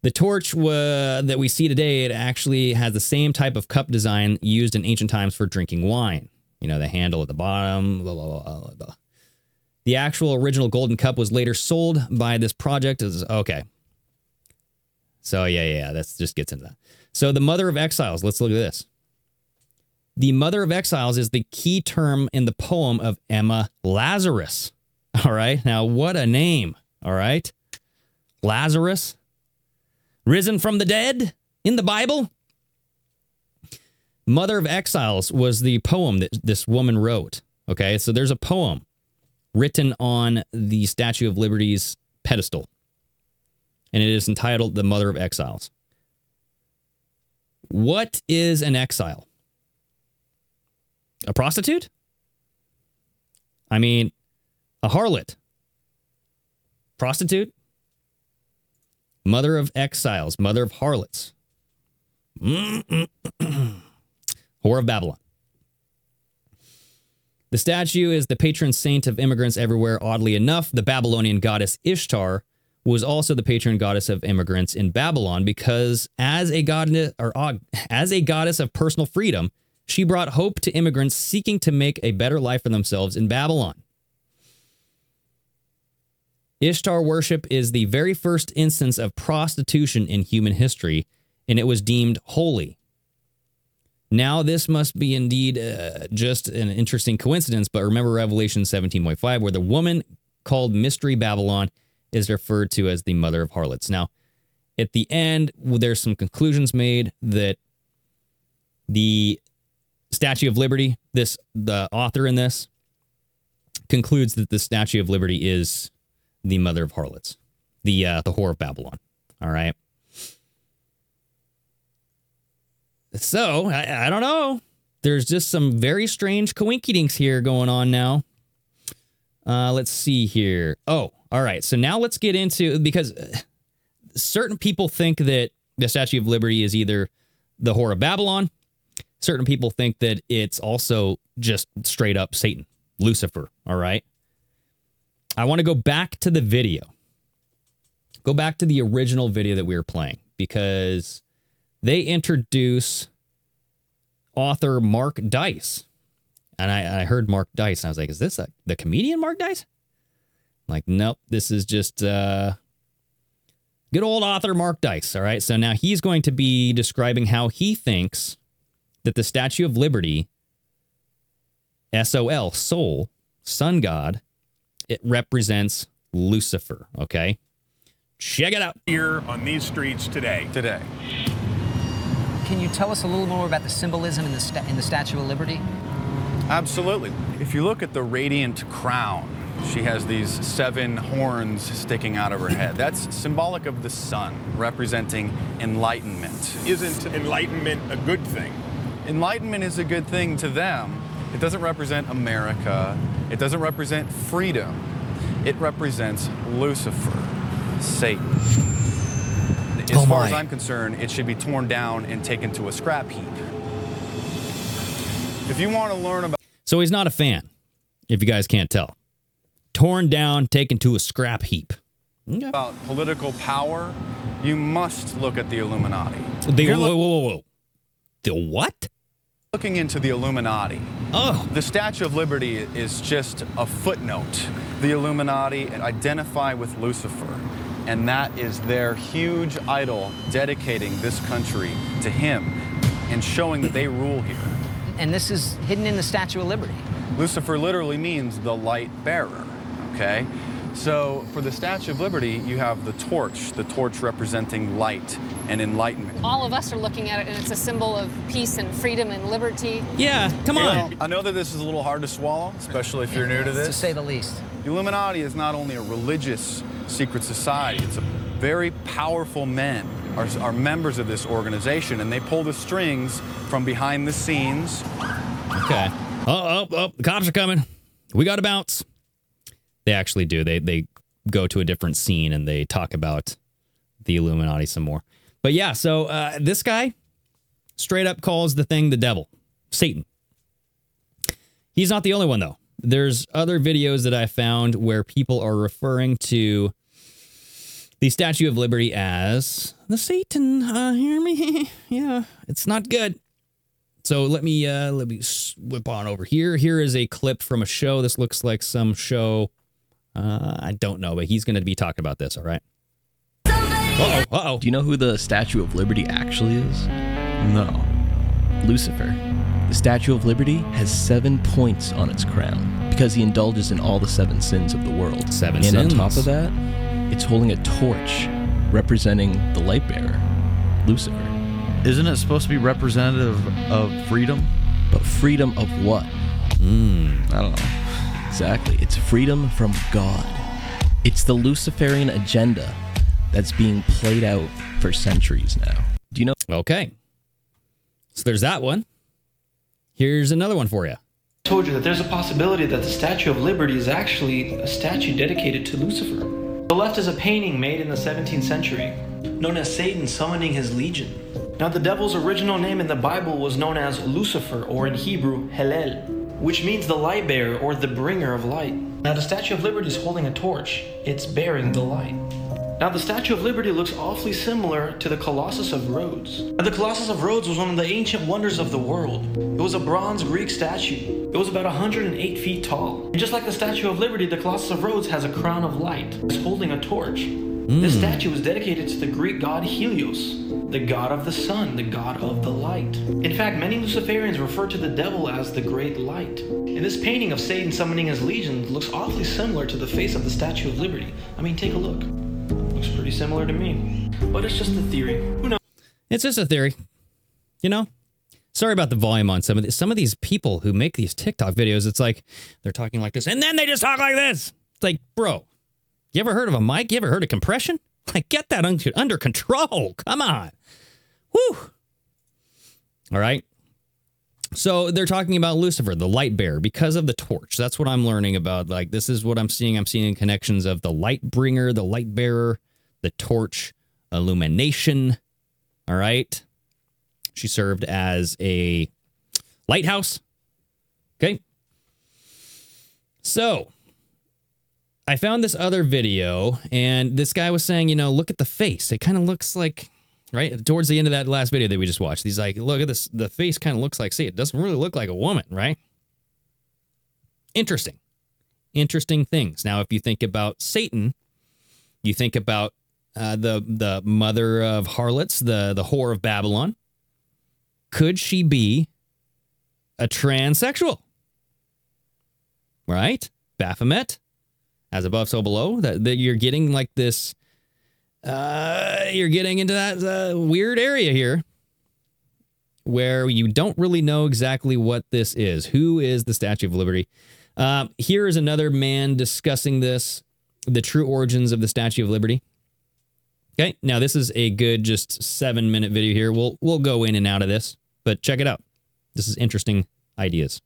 The torch wa- that we see today, it actually has the same type of cup design used in ancient times for drinking wine. You know, the handle at the bottom, blah, blah, blah, blah, blah. The actual original golden cup was later sold by this project. As, okay. So yeah, yeah, that just gets into that. So the Mother of Exiles, let's look at this. The Mother of Exiles is the key term in the poem of Emma Lazarus. All right, now what a name, all right? Lazarus, risen from the dead in the Bible. Mother of Exiles was the poem that this woman wrote, okay? So there's a poem written on the Statue of Liberty's pedestal, and it is entitled The Mother of Exiles. What is an exile? A prostitute? I mean, a harlot. Prostitute? Mother of exiles. Mother of harlots. Whore of Babylon. The statue is the patron saint of immigrants everywhere. Oddly enough, the Babylonian goddess Ishtar was also the patron goddess of immigrants in Babylon because as a goddess or as a goddess of personal freedom, she brought hope to immigrants seeking to make a better life for themselves in Babylon. Ishtar worship is the very first instance of prostitution in human history, and it was deemed holy. Now this must be indeed uh, just an interesting coincidence, but remember Revelation seventeen point five, where the woman called Mystery Babylon is referred to as the mother of harlots. Now, at the end, there's some conclusions made that the Statue of Liberty, this the author in this, concludes that the Statue of Liberty is the mother of harlots, the uh, the whore of Babylon. All right. So, I, I don't know. There's just some very strange coinkydinks here going on now. Uh, let's see here. Oh, all right. So now let's get into, because certain people think that the Statue of Liberty is either the whore of Babylon. Certain people think that it's also just straight up Satan, Lucifer. All right. I want to go back to the video. Go back to the original video that we were playing because they introduce author Mark Dice. And I, I heard Mark Dice, and I was like, is this a, the comedian Mark Dice? I'm like, nope, this is just uh, good old author Mark Dice, all right? So now he's going to be describing how he thinks that the Statue of Liberty, S O L, soul, sun god, it represents Lucifer, okay? Check it out. Here on these streets today. Today. Can you tell us a little more about the symbolism in the, sta- in the Statue of Liberty? Absolutely. If you look at the radiant crown, she has these seven horns sticking out of her head. That's symbolic of the sun, representing enlightenment. Isn't enlightenment a good thing? Enlightenment is a good thing to them. It doesn't represent America. It doesn't represent freedom. It represents Lucifer, Satan. As oh far as I'm concerned, it should be torn down and taken to a scrap heap. If you want to learn about... So he's not a fan, if you guys can't tell. Torn down, taken to a scrap heap. Okay. About political power You must look at the Illuminati. The, whoa, whoa, whoa. The what? Looking into the Illuminati. Oh. The Statue of Liberty is just a footnote. The Illuminati identify with Lucifer, and that is their huge idol dedicating this country to him and showing that they rule here. And this is hidden in the Statue of Liberty. Lucifer literally means the light bearer, okay? So for the Statue of Liberty, you have the torch, the torch representing light and enlightenment. All of us are looking at it, and it's a symbol of peace and freedom and liberty. Yeah, come on. I know that this is a little hard to swallow, especially if you're new to this. To say the least. The Illuminati is not only a religious secret society, it's a very powerful men are, are members of this organization, and they pull the strings from behind the scenes. Okay. Oh, oh, oh, the cops are coming. We got to bounce. They actually do. They they go to a different scene and they talk about the Illuminati some more. But yeah, so uh, this guy straight up calls the thing the devil, Satan. He's not the only one, though. There's other videos that I found where people are referring to the Statue of Liberty as the Satan. Uh, hear me? Yeah, it's not good. So let me uh, let me whip on over here. Here is a clip from a show. This looks like some show. Uh, I don't know, but he's going to be talking about this. All right. Uh oh. Uh oh. Do you know who the Statue of Liberty actually is? No. Lucifer. The Statue of Liberty has seven points on its crown because he indulges in all the seven sins of the world. Seven sins. And on top of that, it's holding a torch representing the light bearer, Lucifer. Isn't it supposed to be representative of freedom? But freedom of what? Mm, I don't know. Exactly. It's freedom from God. It's the Luciferian agenda that's being played out for centuries now. Do you know? Okay. So there's that one. Here's another one for you. I told you that there's a possibility that the Statue of Liberty is actually a statue dedicated to Lucifer. The left is a painting made in the seventeenth century, known as Satan summoning his legion. Now, the devil's original name in the Bible was known as Lucifer, or in Hebrew, Hillel, which means the light bearer or the bringer of light. Now, the Statue of Liberty is holding a torch. It's bearing the light. Now, the Statue of Liberty looks awfully similar to the Colossus of Rhodes. Now, the Colossus of Rhodes was one of the ancient wonders of the world. It was a bronze Greek statue. It was about one hundred eight feet tall. And just like the Statue of Liberty, the Colossus of Rhodes has a crown of light. It's holding a torch. Mm. This statue was dedicated to the Greek god Helios, the god of the sun, the god of the light. In fact, many Luciferians refer to the devil as the great light. And this painting of Satan summoning his legions looks awfully similar to the face of the Statue of Liberty. I mean, take a look. Looks pretty similar to me, but it's just a theory. Who knows? It's just a theory, you know. Sorry about the volume on some of these. Some of these people who make these TikTok videos, it's like they're talking like this, and then they just talk like this. It's like, bro, you ever heard of a mic? You ever heard of compression? Like, get that un- under control. Come on. Woo. All right. So they're talking about Lucifer, the light bearer, because of the torch. That's what I'm learning about. Like, this is what I'm seeing. I'm seeing connections of the light bringer, the light bearer. The torch, illumination, all right? She served as a lighthouse, okay? So, I found this other video, and this guy was saying, you know, look at the face. It kind of looks like, right? Towards the end of that last video that we just watched, he's like, look at this. The face kind of looks like, see, it doesn't really look like a woman, right? Interesting. Interesting things. Now, if you think about Satan, you think about uh, the the mother of harlots, the, the whore of Babylon. Could she be a transsexual? Right? Baphomet, as above, so below. That, that you're getting like this, uh, you're getting into that uh, weird area here where you don't really know exactly what this is. Who is the Statue of Liberty? Uh, here is another man discussing this. The true origins of the Statue of Liberty. Okay, now this is a good just seven minute video here. We'll we'll go in and out of this, but check it out. This is interesting ideas.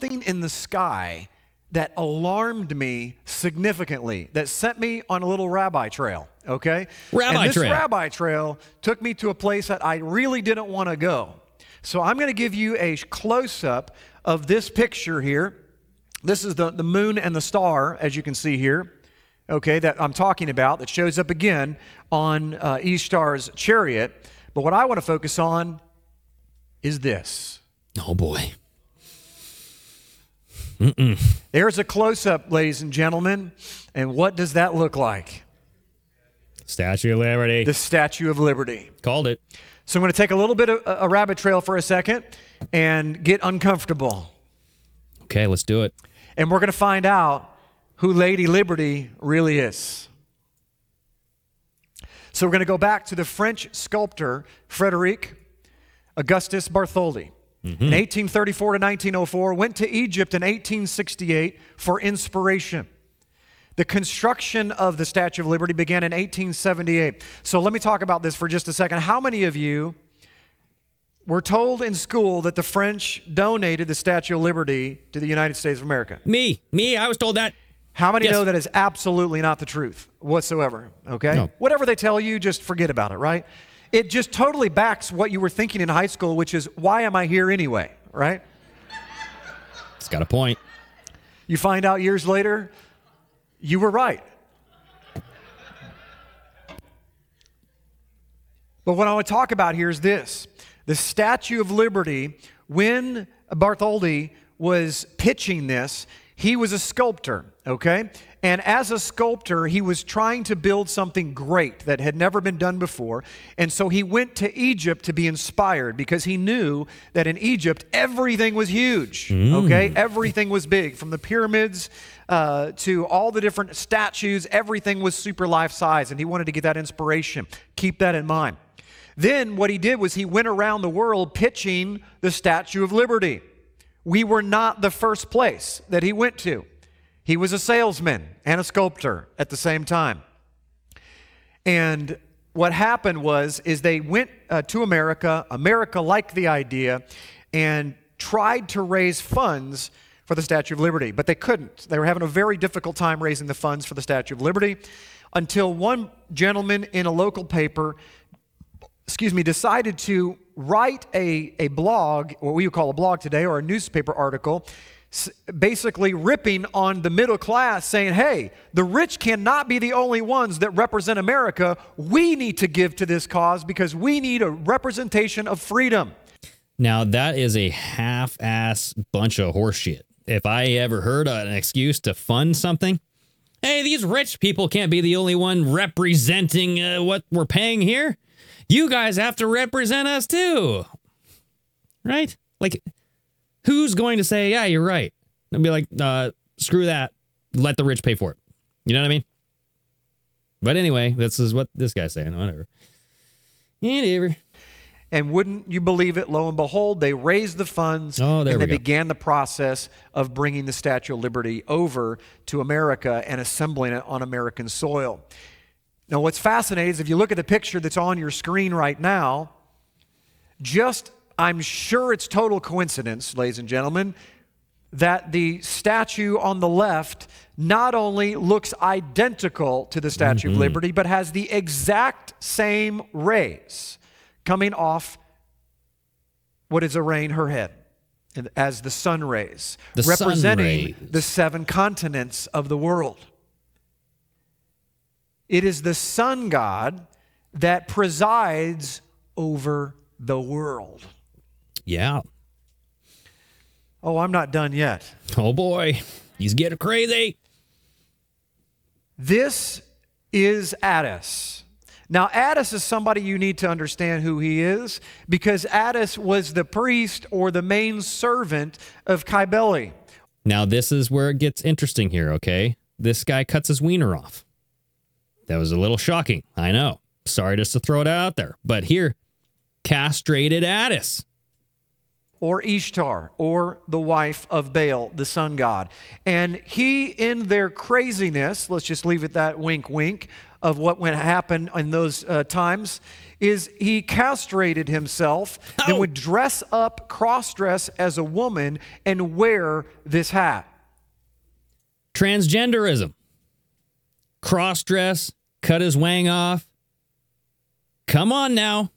Something in the sky that alarmed me significantly, that sent me on a little rabbi trail, okay? Rabbi and this trail. Rabbi trail took me to a place that I really didn't want to go. So I'm going to give you a close-up of this picture here. This is the, the moon and the star, as you can see here. okay, that I'm talking about that shows up again on uh, Ishtar's chariot. But what I want to focus on is this. Oh, boy. Mm-mm. There's a close-up, ladies and gentlemen. And what does that look like? Statue of Liberty. The Statue of Liberty. Called it. So I'm going to take a little bit of a rabbit trail for a second and get uncomfortable. Okay, let's do it. And we're going to find out who Lady Liberty really is. So we're going to go back to the French sculptor, Frederick Auguste Bartholdi. Mm-hmm. In eighteen thirty-four to nineteen oh four, went to Egypt in eighteen sixty-eight for inspiration. The construction of the Statue of Liberty began in eighteen seventy-eight. So let me talk about this for just a second. How many of you were told in school that the French donated the Statue of Liberty to the United States of America? Me. Me. I was told that. How many yes. know that is absolutely not the truth whatsoever? Okay? No. Whatever they tell you, just forget about it, right? It just totally backs what you were thinking in high school, which is, why am I here anyway, right? It's got a point. You find out years later, you were right. But what I want to talk about here is this. The Statue of Liberty, when Bartholdi was pitching this, he was a sculptor, okay? And as a sculptor, he was trying to build something great that had never been done before. And so he went to Egypt to be inspired because he knew that in Egypt, everything was huge, mm. okay? Everything was big, from the pyramids uh, to all the different statues. Everything was super life-size, and he wanted to get that inspiration. Keep that in mind. Then what he did was he went around the world pitching the Statue of Liberty. We were not the first place that he went to. He was a salesman and a sculptor at the same time. And what happened was, is they went uh, to America. America liked the idea and tried to raise funds for the Statue of Liberty, but they couldn't. They were having a very difficult time raising the funds for the Statue of Liberty until one gentleman in a local paper, excuse me, decided to write a, a blog, what we would call a blog today, or a newspaper article, basically ripping on the middle class, saying, hey, the rich cannot be the only ones that represent America. We need to give to this cause because we need a representation of freedom. Now, that is a half-ass bunch of horseshit. If I ever heard an excuse to fund something, hey, these rich people can't be the only one representing uh, what we're paying here. You guys have to represent us too. Right? Like, who's going to say, yeah, you're right? And be like, uh, screw that. Let the rich pay for it. You know what I mean? But anyway, this is what this guy's saying. Whatever. Whatever. And wouldn't you believe it, lo and behold, they raised the funds, oh, there and we they go. began the process of bringing the Statue of Liberty over to America and assembling it on American soil. Now, what's fascinating is if you look at the picture that's on your screen right now, just... I'm sure it's total coincidence, ladies and gentlemen, that the statue on the left not only looks identical to the Statue mm-hmm. of Liberty, but has the exact same rays coming off what is arraying her head as the sun rays, the representing sun rays. the seven continents of the world. It is the sun god that presides over the world. Yeah. Oh, I'm not done yet. Oh, boy. He's getting crazy. This is Attis. Now, Attis is somebody you need to understand who he is, because Attis was the priest or the main servant of Cybele. Now, this is where it gets interesting here, okay? This guy cuts his wiener off. That was a little shocking. I know. Sorry just to throw it out there. But here, castrated Attis. Or Ishtar, or the wife of Baal, the sun god. And he, in their craziness, let's just leave it that wink, wink, of what went happen in those uh, times, is he castrated himself oh. and would dress up, cross-dress as a woman and wear this hat. Transgenderism. Cross-dress, cut his wang off. Come on now.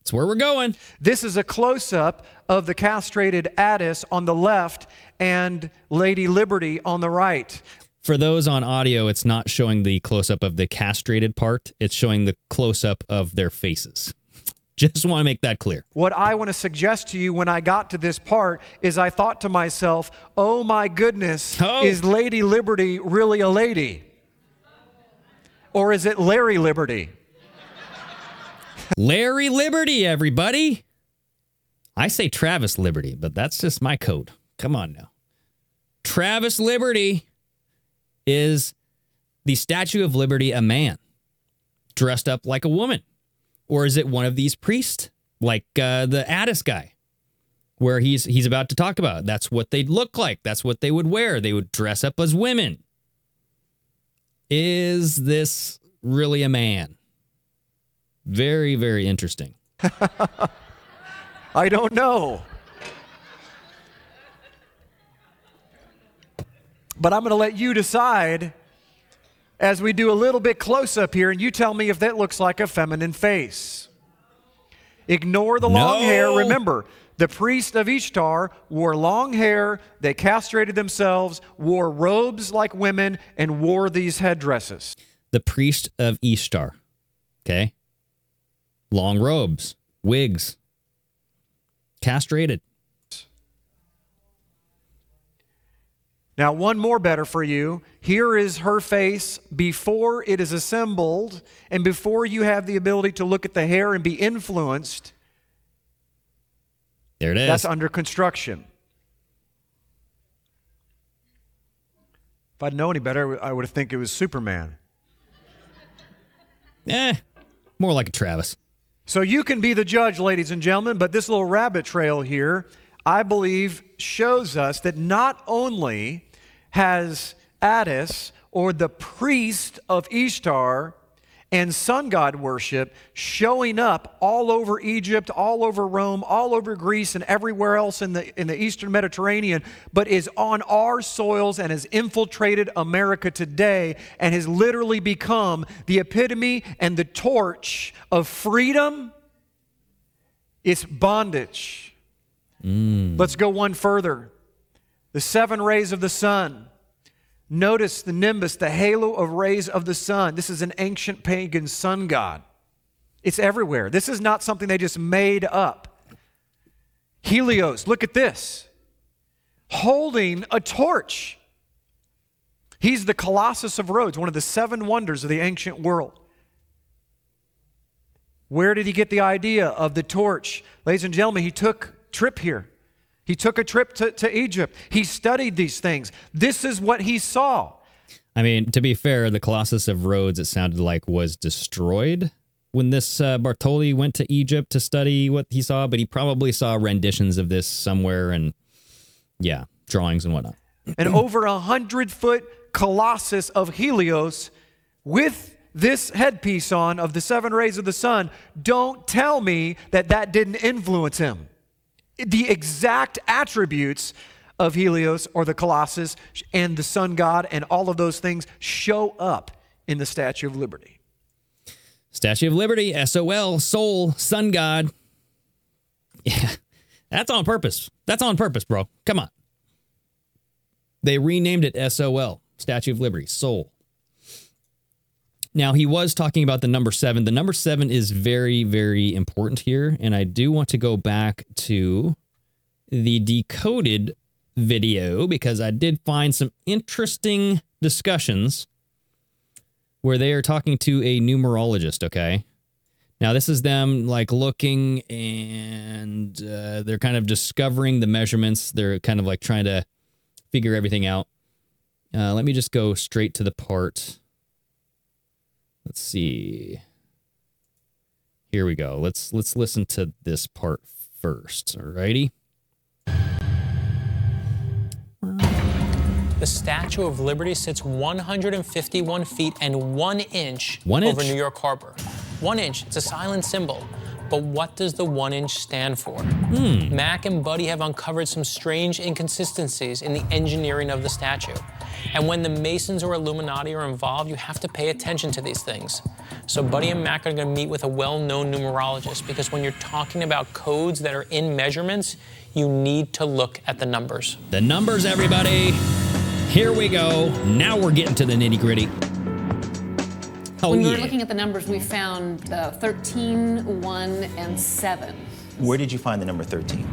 That's where we're going. This is a close-up of the castrated Attis on the left and Lady Liberty on the right. For those on audio, it's not showing the close-up of the castrated part. It's showing the close-up of their faces. Just want to make that clear. What I want to suggest to you when I got to this part is I thought to myself, oh my goodness, oh. Is Lady Liberty really a lady? Or is it Larry Liberty? Larry Liberty, everybody. I say Travis Liberty, but that's just my code. Come on now. Travis Liberty. Is the Statue of Liberty a man dressed up like a woman? Or is it one of these priests, like uh, the Attis guy, where he's he's about to talk about? That's what they'd look like. That's what they would wear. They would dress up as women. Is this really a man? Very, very interesting. I don't know. But I'm going to let you decide as we do a little bit close up here, and you tell me if that looks like a feminine face. Ignore the long no. hair. Remember, the priest of Ishtar wore long hair, they castrated themselves, wore robes like women, and wore these headdresses. The priest of Ishtar, okay? Long robes, wigs, castrated. Now, one more better for you. Here is her face before it is assembled and before you have the ability to look at the hair and be influenced. There it is. That's under construction. If I'd known any better, I would think it was Superman. Eh, more like a Travis. So you can be the judge, ladies and gentlemen, but this little rabbit trail here, I believe, shows us that not only has Attis, or the priest of Ishtar and sun god worship, showing up all over Egypt, all over Rome, all over Greece, and everywhere else in the in the Eastern Mediterranean, but is on our soils and has infiltrated America today and has literally become the epitome and the torch of freedom. It's bondage. Mm. Let's go one further. The seven rays of the sun. Notice the nimbus, the halo of rays of the sun. This is an ancient pagan sun god. It's everywhere. This is not something they just made up. Helios, look at this. Holding a torch. He's the Colossus of Rhodes, one of the seven wonders of the ancient world. Where did he get the idea of the torch? Ladies and gentlemen, he took trip here. He took a trip to, to Egypt. He studied these things. This is what he saw. I mean, to be fair, the Colossus of Rhodes, it sounded like, was destroyed when this uh, Bartholdi went to Egypt to study what he saw, but he probably saw renditions of this somewhere and, yeah, drawings and whatnot. An over a hundred-foot Colossus of Helios with this headpiece on of the seven rays of the sun. Don't tell me that that didn't influence him. The exact attributes of Helios or the Colossus and the sun god and all of those things show up in the Statue of Liberty. Statue of Liberty, S O L, soul, sun god. Yeah, that's on purpose. That's on purpose, bro. Come on. They renamed it S O L, Statue of Liberty, soul. Now, he was talking about the number seven. The number seven is very, very important here, and I do want to go back to the decoded video because I did find some interesting discussions where they are talking to a numerologist, okay? Now, this is them, like, looking, and uh, they're kind of discovering the measurements. They're kind of, like, trying to figure everything out. Uh, let me just go straight to the part. Let's see. Here we go. Let's let's listen to this part first. Alrighty. The Statue of Liberty sits one hundred fifty-one feet and one inch one over inch? New York Harbor. One inch. It's a silent symbol. But what does the one inch stand for? Hmm. Mac and Buddy have uncovered some strange inconsistencies in the engineering of the statue. And when the Masons or Illuminati are involved, you have to pay attention to these things. So Buddy and Mac are going to meet with a well-known numerologist, because when you're talking about codes that are in measurements, you need to look at the numbers. The numbers, everybody! Here we go. Now we're getting to the nitty-gritty. Oh, when we yeah. were looking at the numbers, we found uh, thirteen, one, and seven. Where did you find the number thirteen?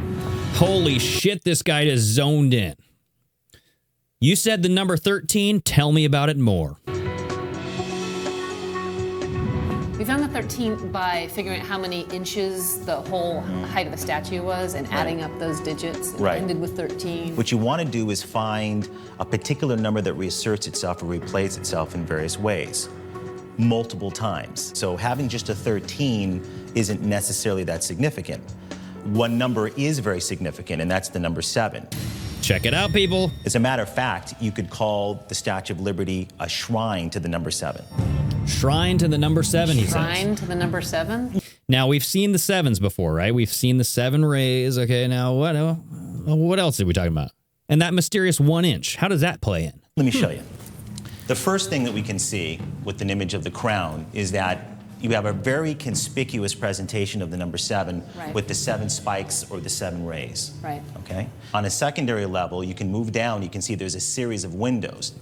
Holy shit, this guy is zoned in. You said the number thirteen. Tell me about it more. We found the thirteen by figuring out how many inches the whole height of a statue was and right. adding up those digits. It right. ended with thirteen. What you want to do is find a particular number that reasserts itself or replays itself in various ways, multiple times. So having just a thirteen isn't necessarily that significant. One number is very significant, and that's the number seven. Check it out, people. As a matter of fact, you could call the Statue of Liberty a shrine to the number seven. Shrine to the number seven, he says. Shrine to the number seven? Now, we've seen the sevens before, right? We've seen the seven rays. Okay, now what, what else are we talking about? And that mysterious one inch, how does that play in? Let me hmm. show you. The first thing that we can see with an image of the crown is that you have a very conspicuous presentation of the number seven right. with the seven spikes or the seven rays. Right. Okay? On a secondary level, you can move down. You can see there's a series of windows.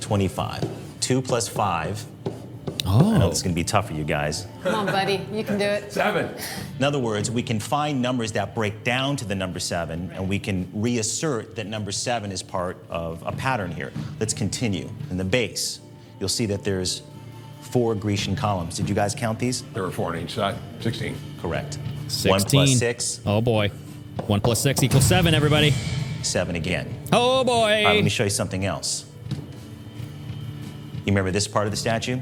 twenty-five. two plus five. Oh. I know this is going to be tough for you guys. Come on, buddy. You can do it. Seven. In other words, we can find numbers that break down to the number seven, right. and we can reassert that number seven is part of a pattern here. Let's continue. In the base, you'll see that there's four Grecian columns. Did you guys count these? There were four on each side. sixteen. Correct. sixteen. One plus six. Oh, boy. One plus six equals seven, everybody. Seven again. Oh, boy. All right, let me show you something else. You remember this part of the statue?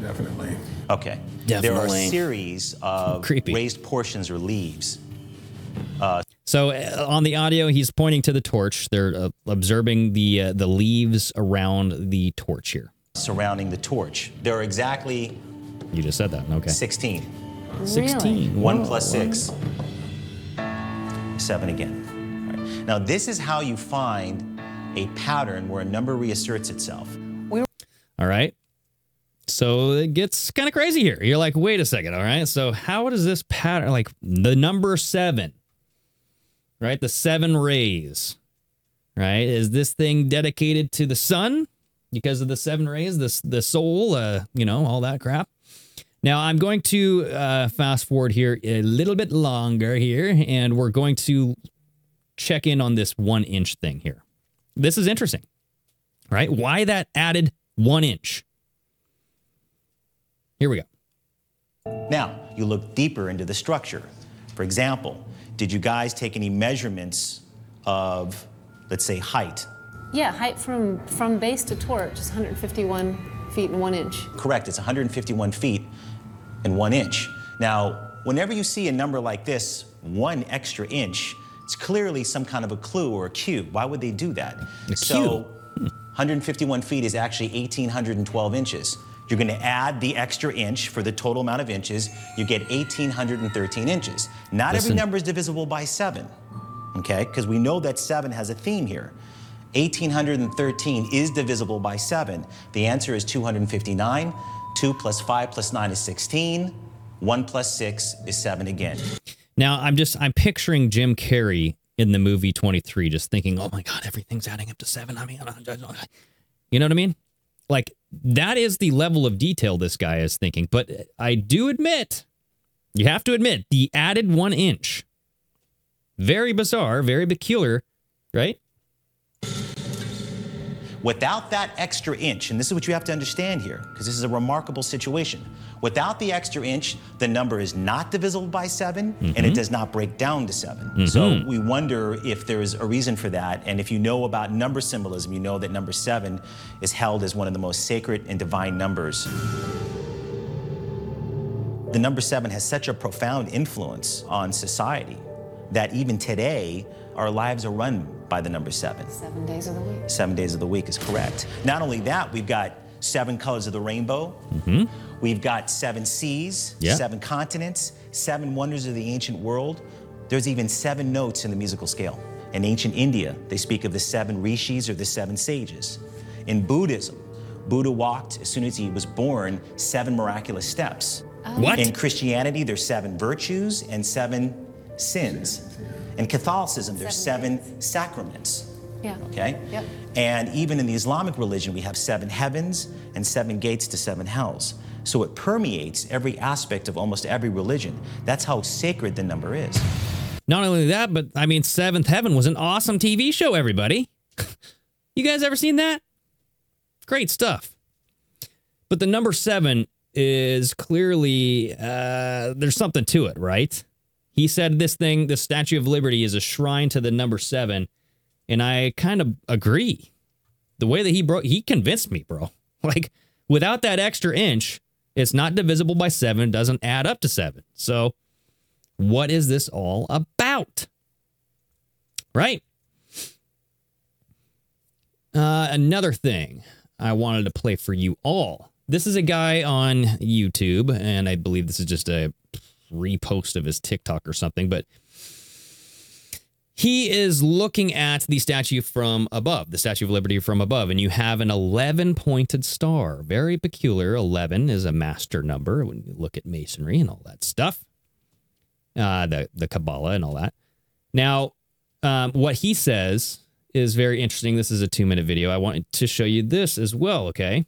Definitely. Okay. Definitely. There are a series of Creepy. raised portions or leaves. Uh, so uh, on the audio, he's pointing to the torch. They're uh, observing the uh, the leaves around the torch here. Surrounding the torch. There are exactly... You just said that. Okay. sixteen. Really? sixteen. One Whoa. plus six. Seven again. All right. Now, this is how you find a pattern where a number reasserts itself. We were- all right. So it gets kind of crazy here. You're like, wait a second, all right? So how does this pattern, like the number seven, right? The seven rays, right? Is this thing dedicated to the sun because of the seven rays, the, the soul, uh, you know, all that crap? Now I'm going to uh, fast forward here a little bit longer here, and we're going to check in on this one inch thing here. This is interesting, right? Why that added one inch? Here we go. Now, you look deeper into the structure. For example, did you guys take any measurements of, let's say, height? Yeah, height from, from base to torch is one hundred fifty-one feet and one inch. Correct, it's one hundred fifty-one feet and one inch. Now, whenever you see a number like this, one extra inch, it's clearly some kind of a clue or a cue. Why would they do that? A so, cue. one hundred fifty-one feet is actually one thousand eight hundred twelve inches. You're going to add the extra inch for the total amount of inches. You get one thousand eight hundred thirteen inches. Not Listen. every number is divisible by seven, okay? Because we know that seven has a theme here. one thousand eight hundred thirteen is divisible by seven. The answer is two hundred fifty-nine. two plus five plus nine is sixteen. one plus six is seven again. Now, I'm just, I'm picturing Jim Carrey in the movie twenty-three, just thinking, oh my God, everything's adding up to seven. I mean, I don't, I don't, you know what I mean? Like, that is the level of detail this guy is thinking. But I do admit, you have to admit, the added one inch. Very bizarre, very peculiar, right? Without that extra inch, and this is what you have to understand here, because this is a remarkable situation. Without the extra inch, the number is not divisible by seven, mm-hmm. and it does not break down to seven. Mm-hmm. So we wonder if there's a reason for that. And if you know about number symbolism, you know that number seven is held as one of the most sacred and divine numbers. The number seven has such a profound influence on society that even today, our lives are run by the number seven. Seven days of the week. Seven days of the week is correct. Not only that, we've got seven colors of the rainbow. Mm-hmm. We've got seven seas, yeah. seven continents, seven wonders of the ancient world. There's even seven notes in the musical scale. In ancient India, they speak of the seven rishis or the seven sages. In Buddhism, Buddha walked, as soon as he was born, seven miraculous steps. Oh. What? In Christianity, there's seven virtues and seven sins. In Catholicism, there's seven sacraments. Yeah. Okay? Yep. And even in the Islamic religion, we have seven heavens and seven gates to seven hells. So it permeates every aspect of almost every religion. That's how sacred the number is. Not only that, but I mean, Seventh Heaven was an awesome T V show, everybody. You guys ever seen that? Great stuff. But the number seven is clearly, uh, there's something to it, right? He said this thing, the Statue of Liberty is a shrine to the number seven. And I kind of agree. The way that he broke, he convinced me, bro. Like, without that extra inch, it's not divisible by seven, doesn't add up to seven. So what is this all about? Right. Uh, another thing I wanted to play for you all. This is a guy on YouTube, and I believe this is just a repost of his TikTok or something, but he is looking at the statue from above, the Statue of Liberty from above, and you have an eleven-pointed star. Very peculiar. eleven is a master number when you look at masonry and all that stuff, uh, the, the Kabbalah and all that. Now, um, what he says is very interesting. This is a two-minute video. I wanted to show you this as well, okay?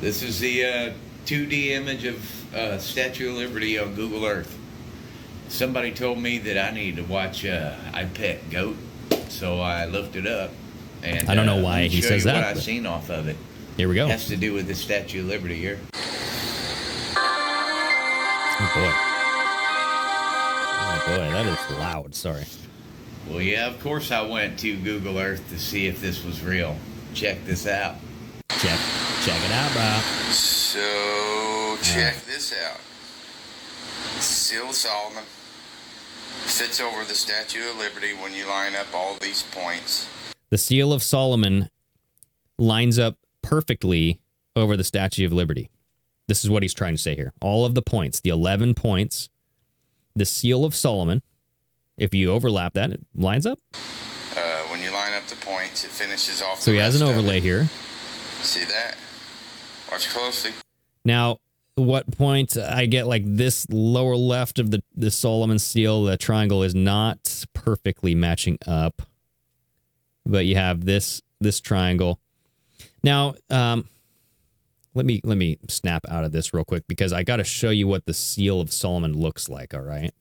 This is the uh, two D image of uh, Statue of Liberty on Google Earth. Somebody told me that I needed to watch uh, I Pet Goat, so I looked it up. And I don't know uh, why he says that. What I've seen off of it. Here we go. It has to do with the Statue of Liberty here. Oh boy! Oh boy! That is loud. Sorry. Well, yeah, of course I went to Google Earth to see if this was real. Check this out. Check, check it out, bro. So, check yeah. this out. Seal of Solomon sits over the Statue of Liberty when you line up all these points. The Seal of Solomon lines up perfectly over the Statue of Liberty. This is what he's trying to say here. All of the points, the eleven points, the Seal of Solomon, if you overlap that, it lines up. Uh, when you line up the points, it finishes off. So the he has an overlay here. See that? Watch closely. Now, what point I get like this lower left of the, the Solomon seal, the triangle is not perfectly matching up. But you have this this triangle. Now, um, let me let me snap out of this real quick because I got to show you what the Seal of Solomon looks like, all right?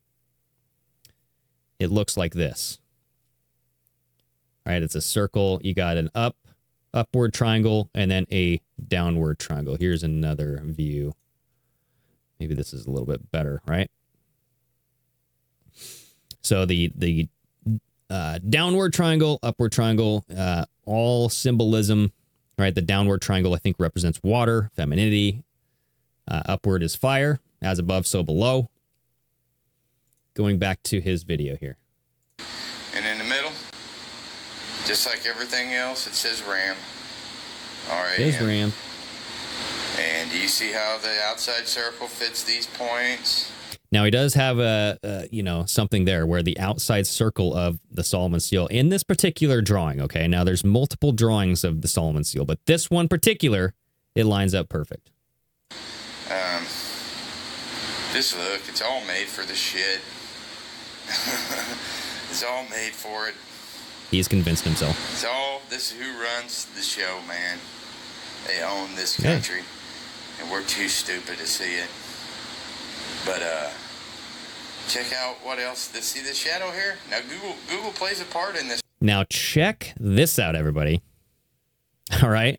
It looks like this. All right, it's a circle. You got an up, upward triangle, and then a downward triangle. Here's another view. Maybe this is a little bit better, right? So the the uh, downward triangle, upward triangle, uh, all symbolism, right? The downward triangle, I think, represents water, femininity. Uh, upward is fire, as above, so below. Going back to his video here. And in the middle, just like everything else, it says Ram. All right. It says Ram. And do you see how the outside circle fits these points? Now, he does have a, a, you know, something there where the outside circle of the Solomon seal in this particular drawing, okay? Now, there's multiple drawings of the Solomon seal, but this one particular, it lines up perfect. Um, just look, it's all made for the shit. It's all made for it. He's convinced himself. It's all, this is who runs the show, man. They own this country, yeah. And we're too stupid to see it. But uh, check out what else. See this shadow here? Now, Google Google plays a part in this. Now, check this out, everybody. All right.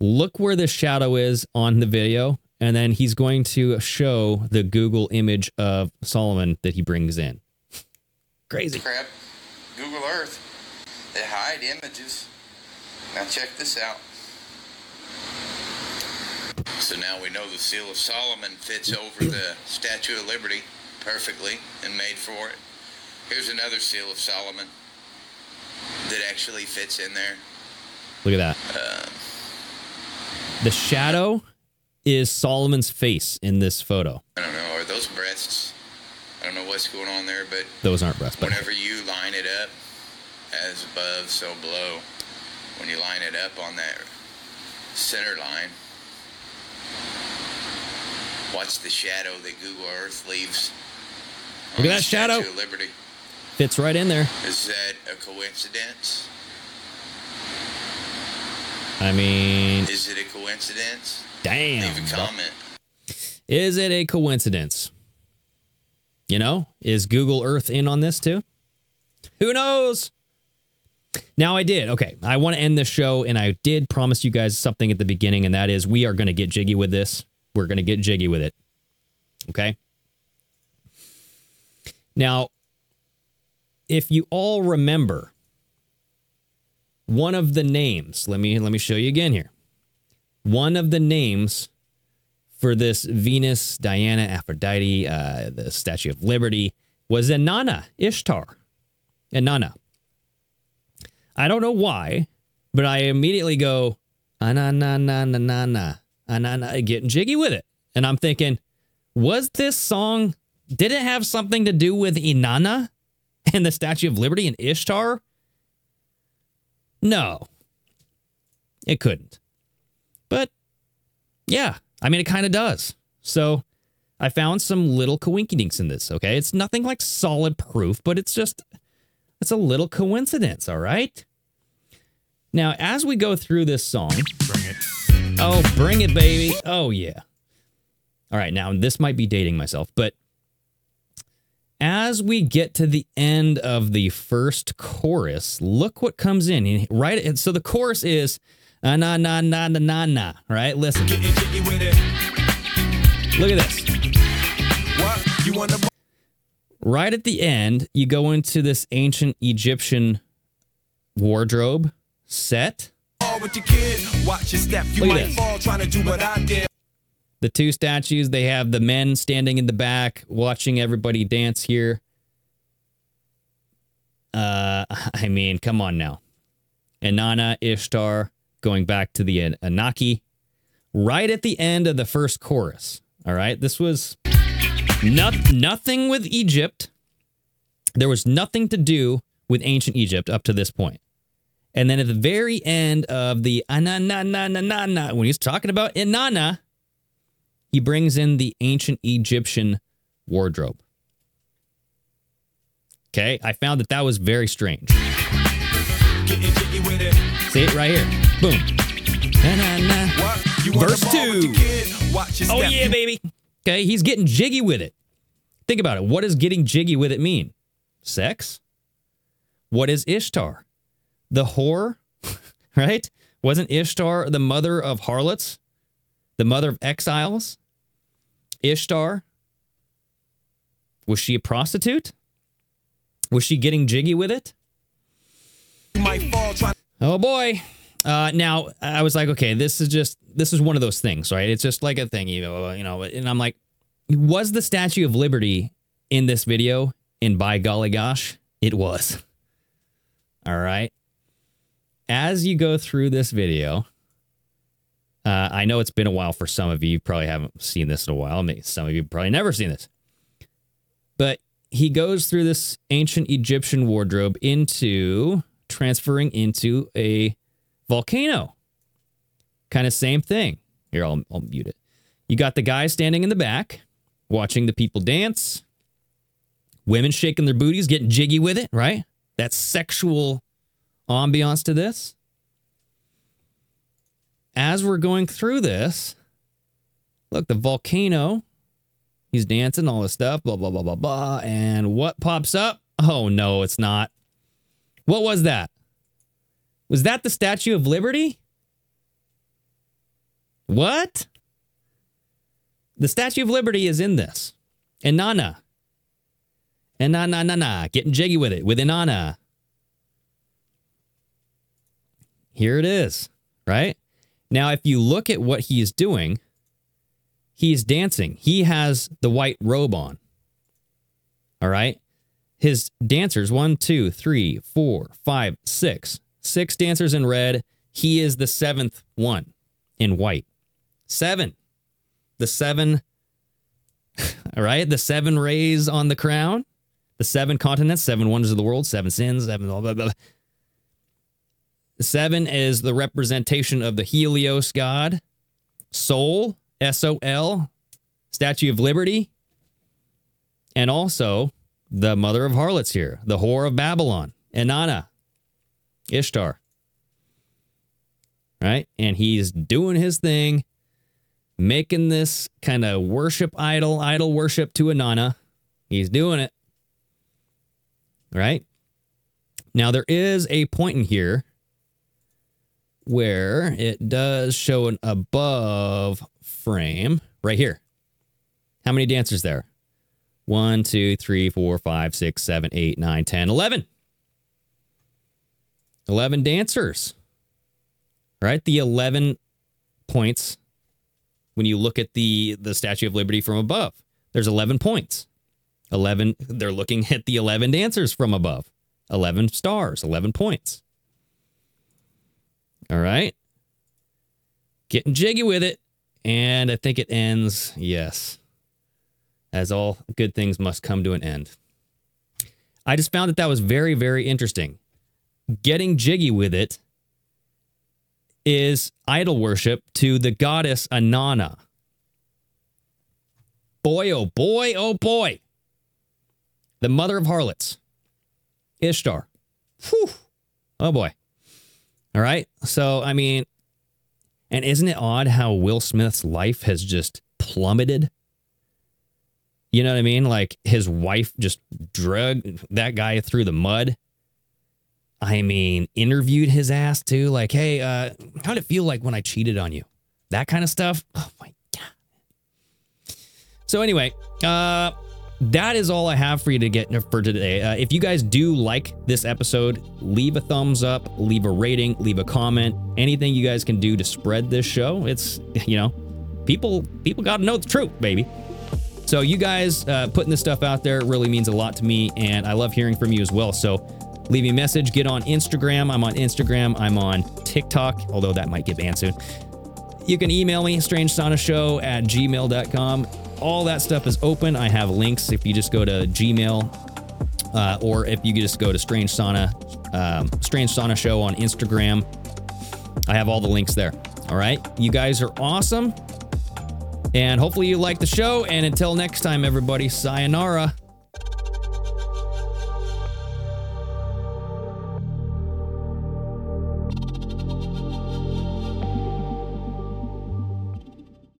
Look where the shadow is on the video. And then he's going to show the Google image of Solomon that he brings in. Crazy. Crap. Google Earth. They hide images. Now, check this out. So now we know the Seal of Solomon fits over the Statue of Liberty perfectly and made for it. Here's another Seal of Solomon that actually fits in there. Look at that. Uh, the shadow is Solomon's face in this photo. I don't know. Are those breasts? I don't know what's going on there, but those aren't breasts. Whenever you line it up, as above, so below, when you line it up on that center line, watch the shadow that Google Earth leaves. Look at that shadow. Statue of Liberty. Fits right in there. Is that a coincidence? I mean... Is it a coincidence? Damn. Leave a comment. Is it a coincidence? You know, is Google Earth in on this too? Who knows? Now I did. Okay, I want to end this show, and I did promise you guys something at the beginning, and that is we are going to get jiggy with this. We're going to get jiggy with it. Okay? Now, if you all remember, one of the names, let me let me show you again here. One of the names for this Venus, Diana, Aphrodite, uh, the Statue of Liberty, was Inanna, Ishtar. Inanna. I don't know why, but I immediately go, Anananananana, Anana, getting jiggy with it. And I'm thinking, was this song, did it have something to do with Inanna and the Statue of Liberty and Ishtar? No, it couldn't. But, yeah, I mean, it kind of does. So, I found some little coinkydinks in this, okay? It's nothing like solid proof, but it's just... It's a little coincidence, all right? Now, as we go through this song... Bring it. Oh, bring it, baby. Oh, yeah. All right, now, this might be dating myself, but... As we get to the end of the first chorus, look what comes in, right? So the chorus is... Na, na, na, na, na, na, right? Listen. Get it, get it with it. Look at this. What? You wanna... Right at the end, you go into this ancient Egyptian wardrobe set. With your kid, watch your step. You might fall trying to do what I did. The two statues, they have the men standing in the back, watching everybody dance here. Uh, I mean, come on now. Inanna, Ishtar, going back to the Anaki. Right at the end of the first chorus. All right, this was... No, nothing with Egypt. There was nothing to do with ancient Egypt up to this point. And then at the very end of the Ananananana, when he's talking about Inanna, he brings in the ancient Egyptian wardrobe. Okay, I found that that was very strange. See it right here. Boom. Verse two. Oh yeah, baby. Okay, he's getting jiggy with it. Think about it. What does getting jiggy with it mean? Sex? What is Ishtar? The whore, right? Wasn't Ishtar the mother of harlots? The mother of exiles? Ishtar? Was she a prostitute? Was she getting jiggy with it? Oh boy. Uh, now, I was like, okay, this is just, this is one of those things, right? It's just like a thing, you know, you know, and I'm like, was the Statue of Liberty in this video? And by golly gosh, it was. All right. As you go through this video, uh, I know it's been a while for some of you. You probably haven't seen this in a while. Maybe some of you probably never seen this. But he goes through this ancient Egyptian wardrobe into transferring into a volcano. Kind of same thing. Here, I'll, I'll mute it. You got the guy standing in the back, watching the people dance. Women shaking their booties, getting jiggy with it, right? That's sexual ambiance to this. As we're going through this, look, the volcano, he's dancing, all this stuff, blah, blah, blah, blah, blah. And what pops up? Oh, no, it's not. What was that? Was that the Statue of Liberty? What? The Statue of Liberty is in this. Inanna. Inanna. Getting jiggy with it. With Inanna. Here it is. Right? Now, if you look at what he is doing, he is dancing. He has the white robe on. All right? His dancers, one, two, three, four, five, six. Six dancers in red. He is the seventh one in white. Seven. The seven, all right? The seven rays on the crown. The seven continents, seven wonders of the world, seven sins, seven blah, blah, blah. Seven is the representation of the Helios god. Sol, S O L, Statue of Liberty. And also the mother of harlots here, the whore of Babylon, Inanna, Ishtar. Right? And he's doing his thing, making this kind of worship idol, idol worship to Inanna. He's doing it. Right? Now, there is a point in here where it does show an above frame right here. How many dancers there? One, two, three, four, five, six, seven, eight, nine, ten, eleven. Eleven dancers. Right? The eleven points when you look at the, the Statue of Liberty from above. There's eleven points. eleven, they're looking at the eleven dancers from above. eleven stars, eleven points. All right. Getting jiggy with it. And I think it ends, yes, as all good things must come to an end. I just found that that was very, very interesting. Getting jiggy with it is idol worship to the goddess Inanna. Boy, oh boy, oh boy. The mother of harlots. Ishtar. Whew. Oh boy. All right. So, I mean, and isn't it odd how Will Smith's life has just plummeted? You know what I mean? Like, his wife just dragged that guy through the mud. I mean, interviewed his ass too. Like, hey, uh, how'd it feel like when I cheated on you? That kind of stuff. Oh my God. So anyway, uh, that is all I have for you to get for today. Uh, if you guys do like this episode, leave a thumbs up, leave a rating, leave a comment, anything you guys can do to spread this show. It's, you know, people, people got to know the truth, baby. So you guys uh, putting this stuff out there really means a lot to me, and I love hearing from you as well. So leave me a message. Get on Instagram. I'm on Instagram. I'm on TikTok, although that might get banned soon. You can email me, StrangeSaunaShow at gmail dot com. All that stuff is open. I have links if you just go to Gmail, uh, or if you just go to Strange Sauna, um, Strange Sauna Show on Instagram. I have all the links there. All right. You guys are awesome. And hopefully you like the show. And until next time, everybody, sayonara.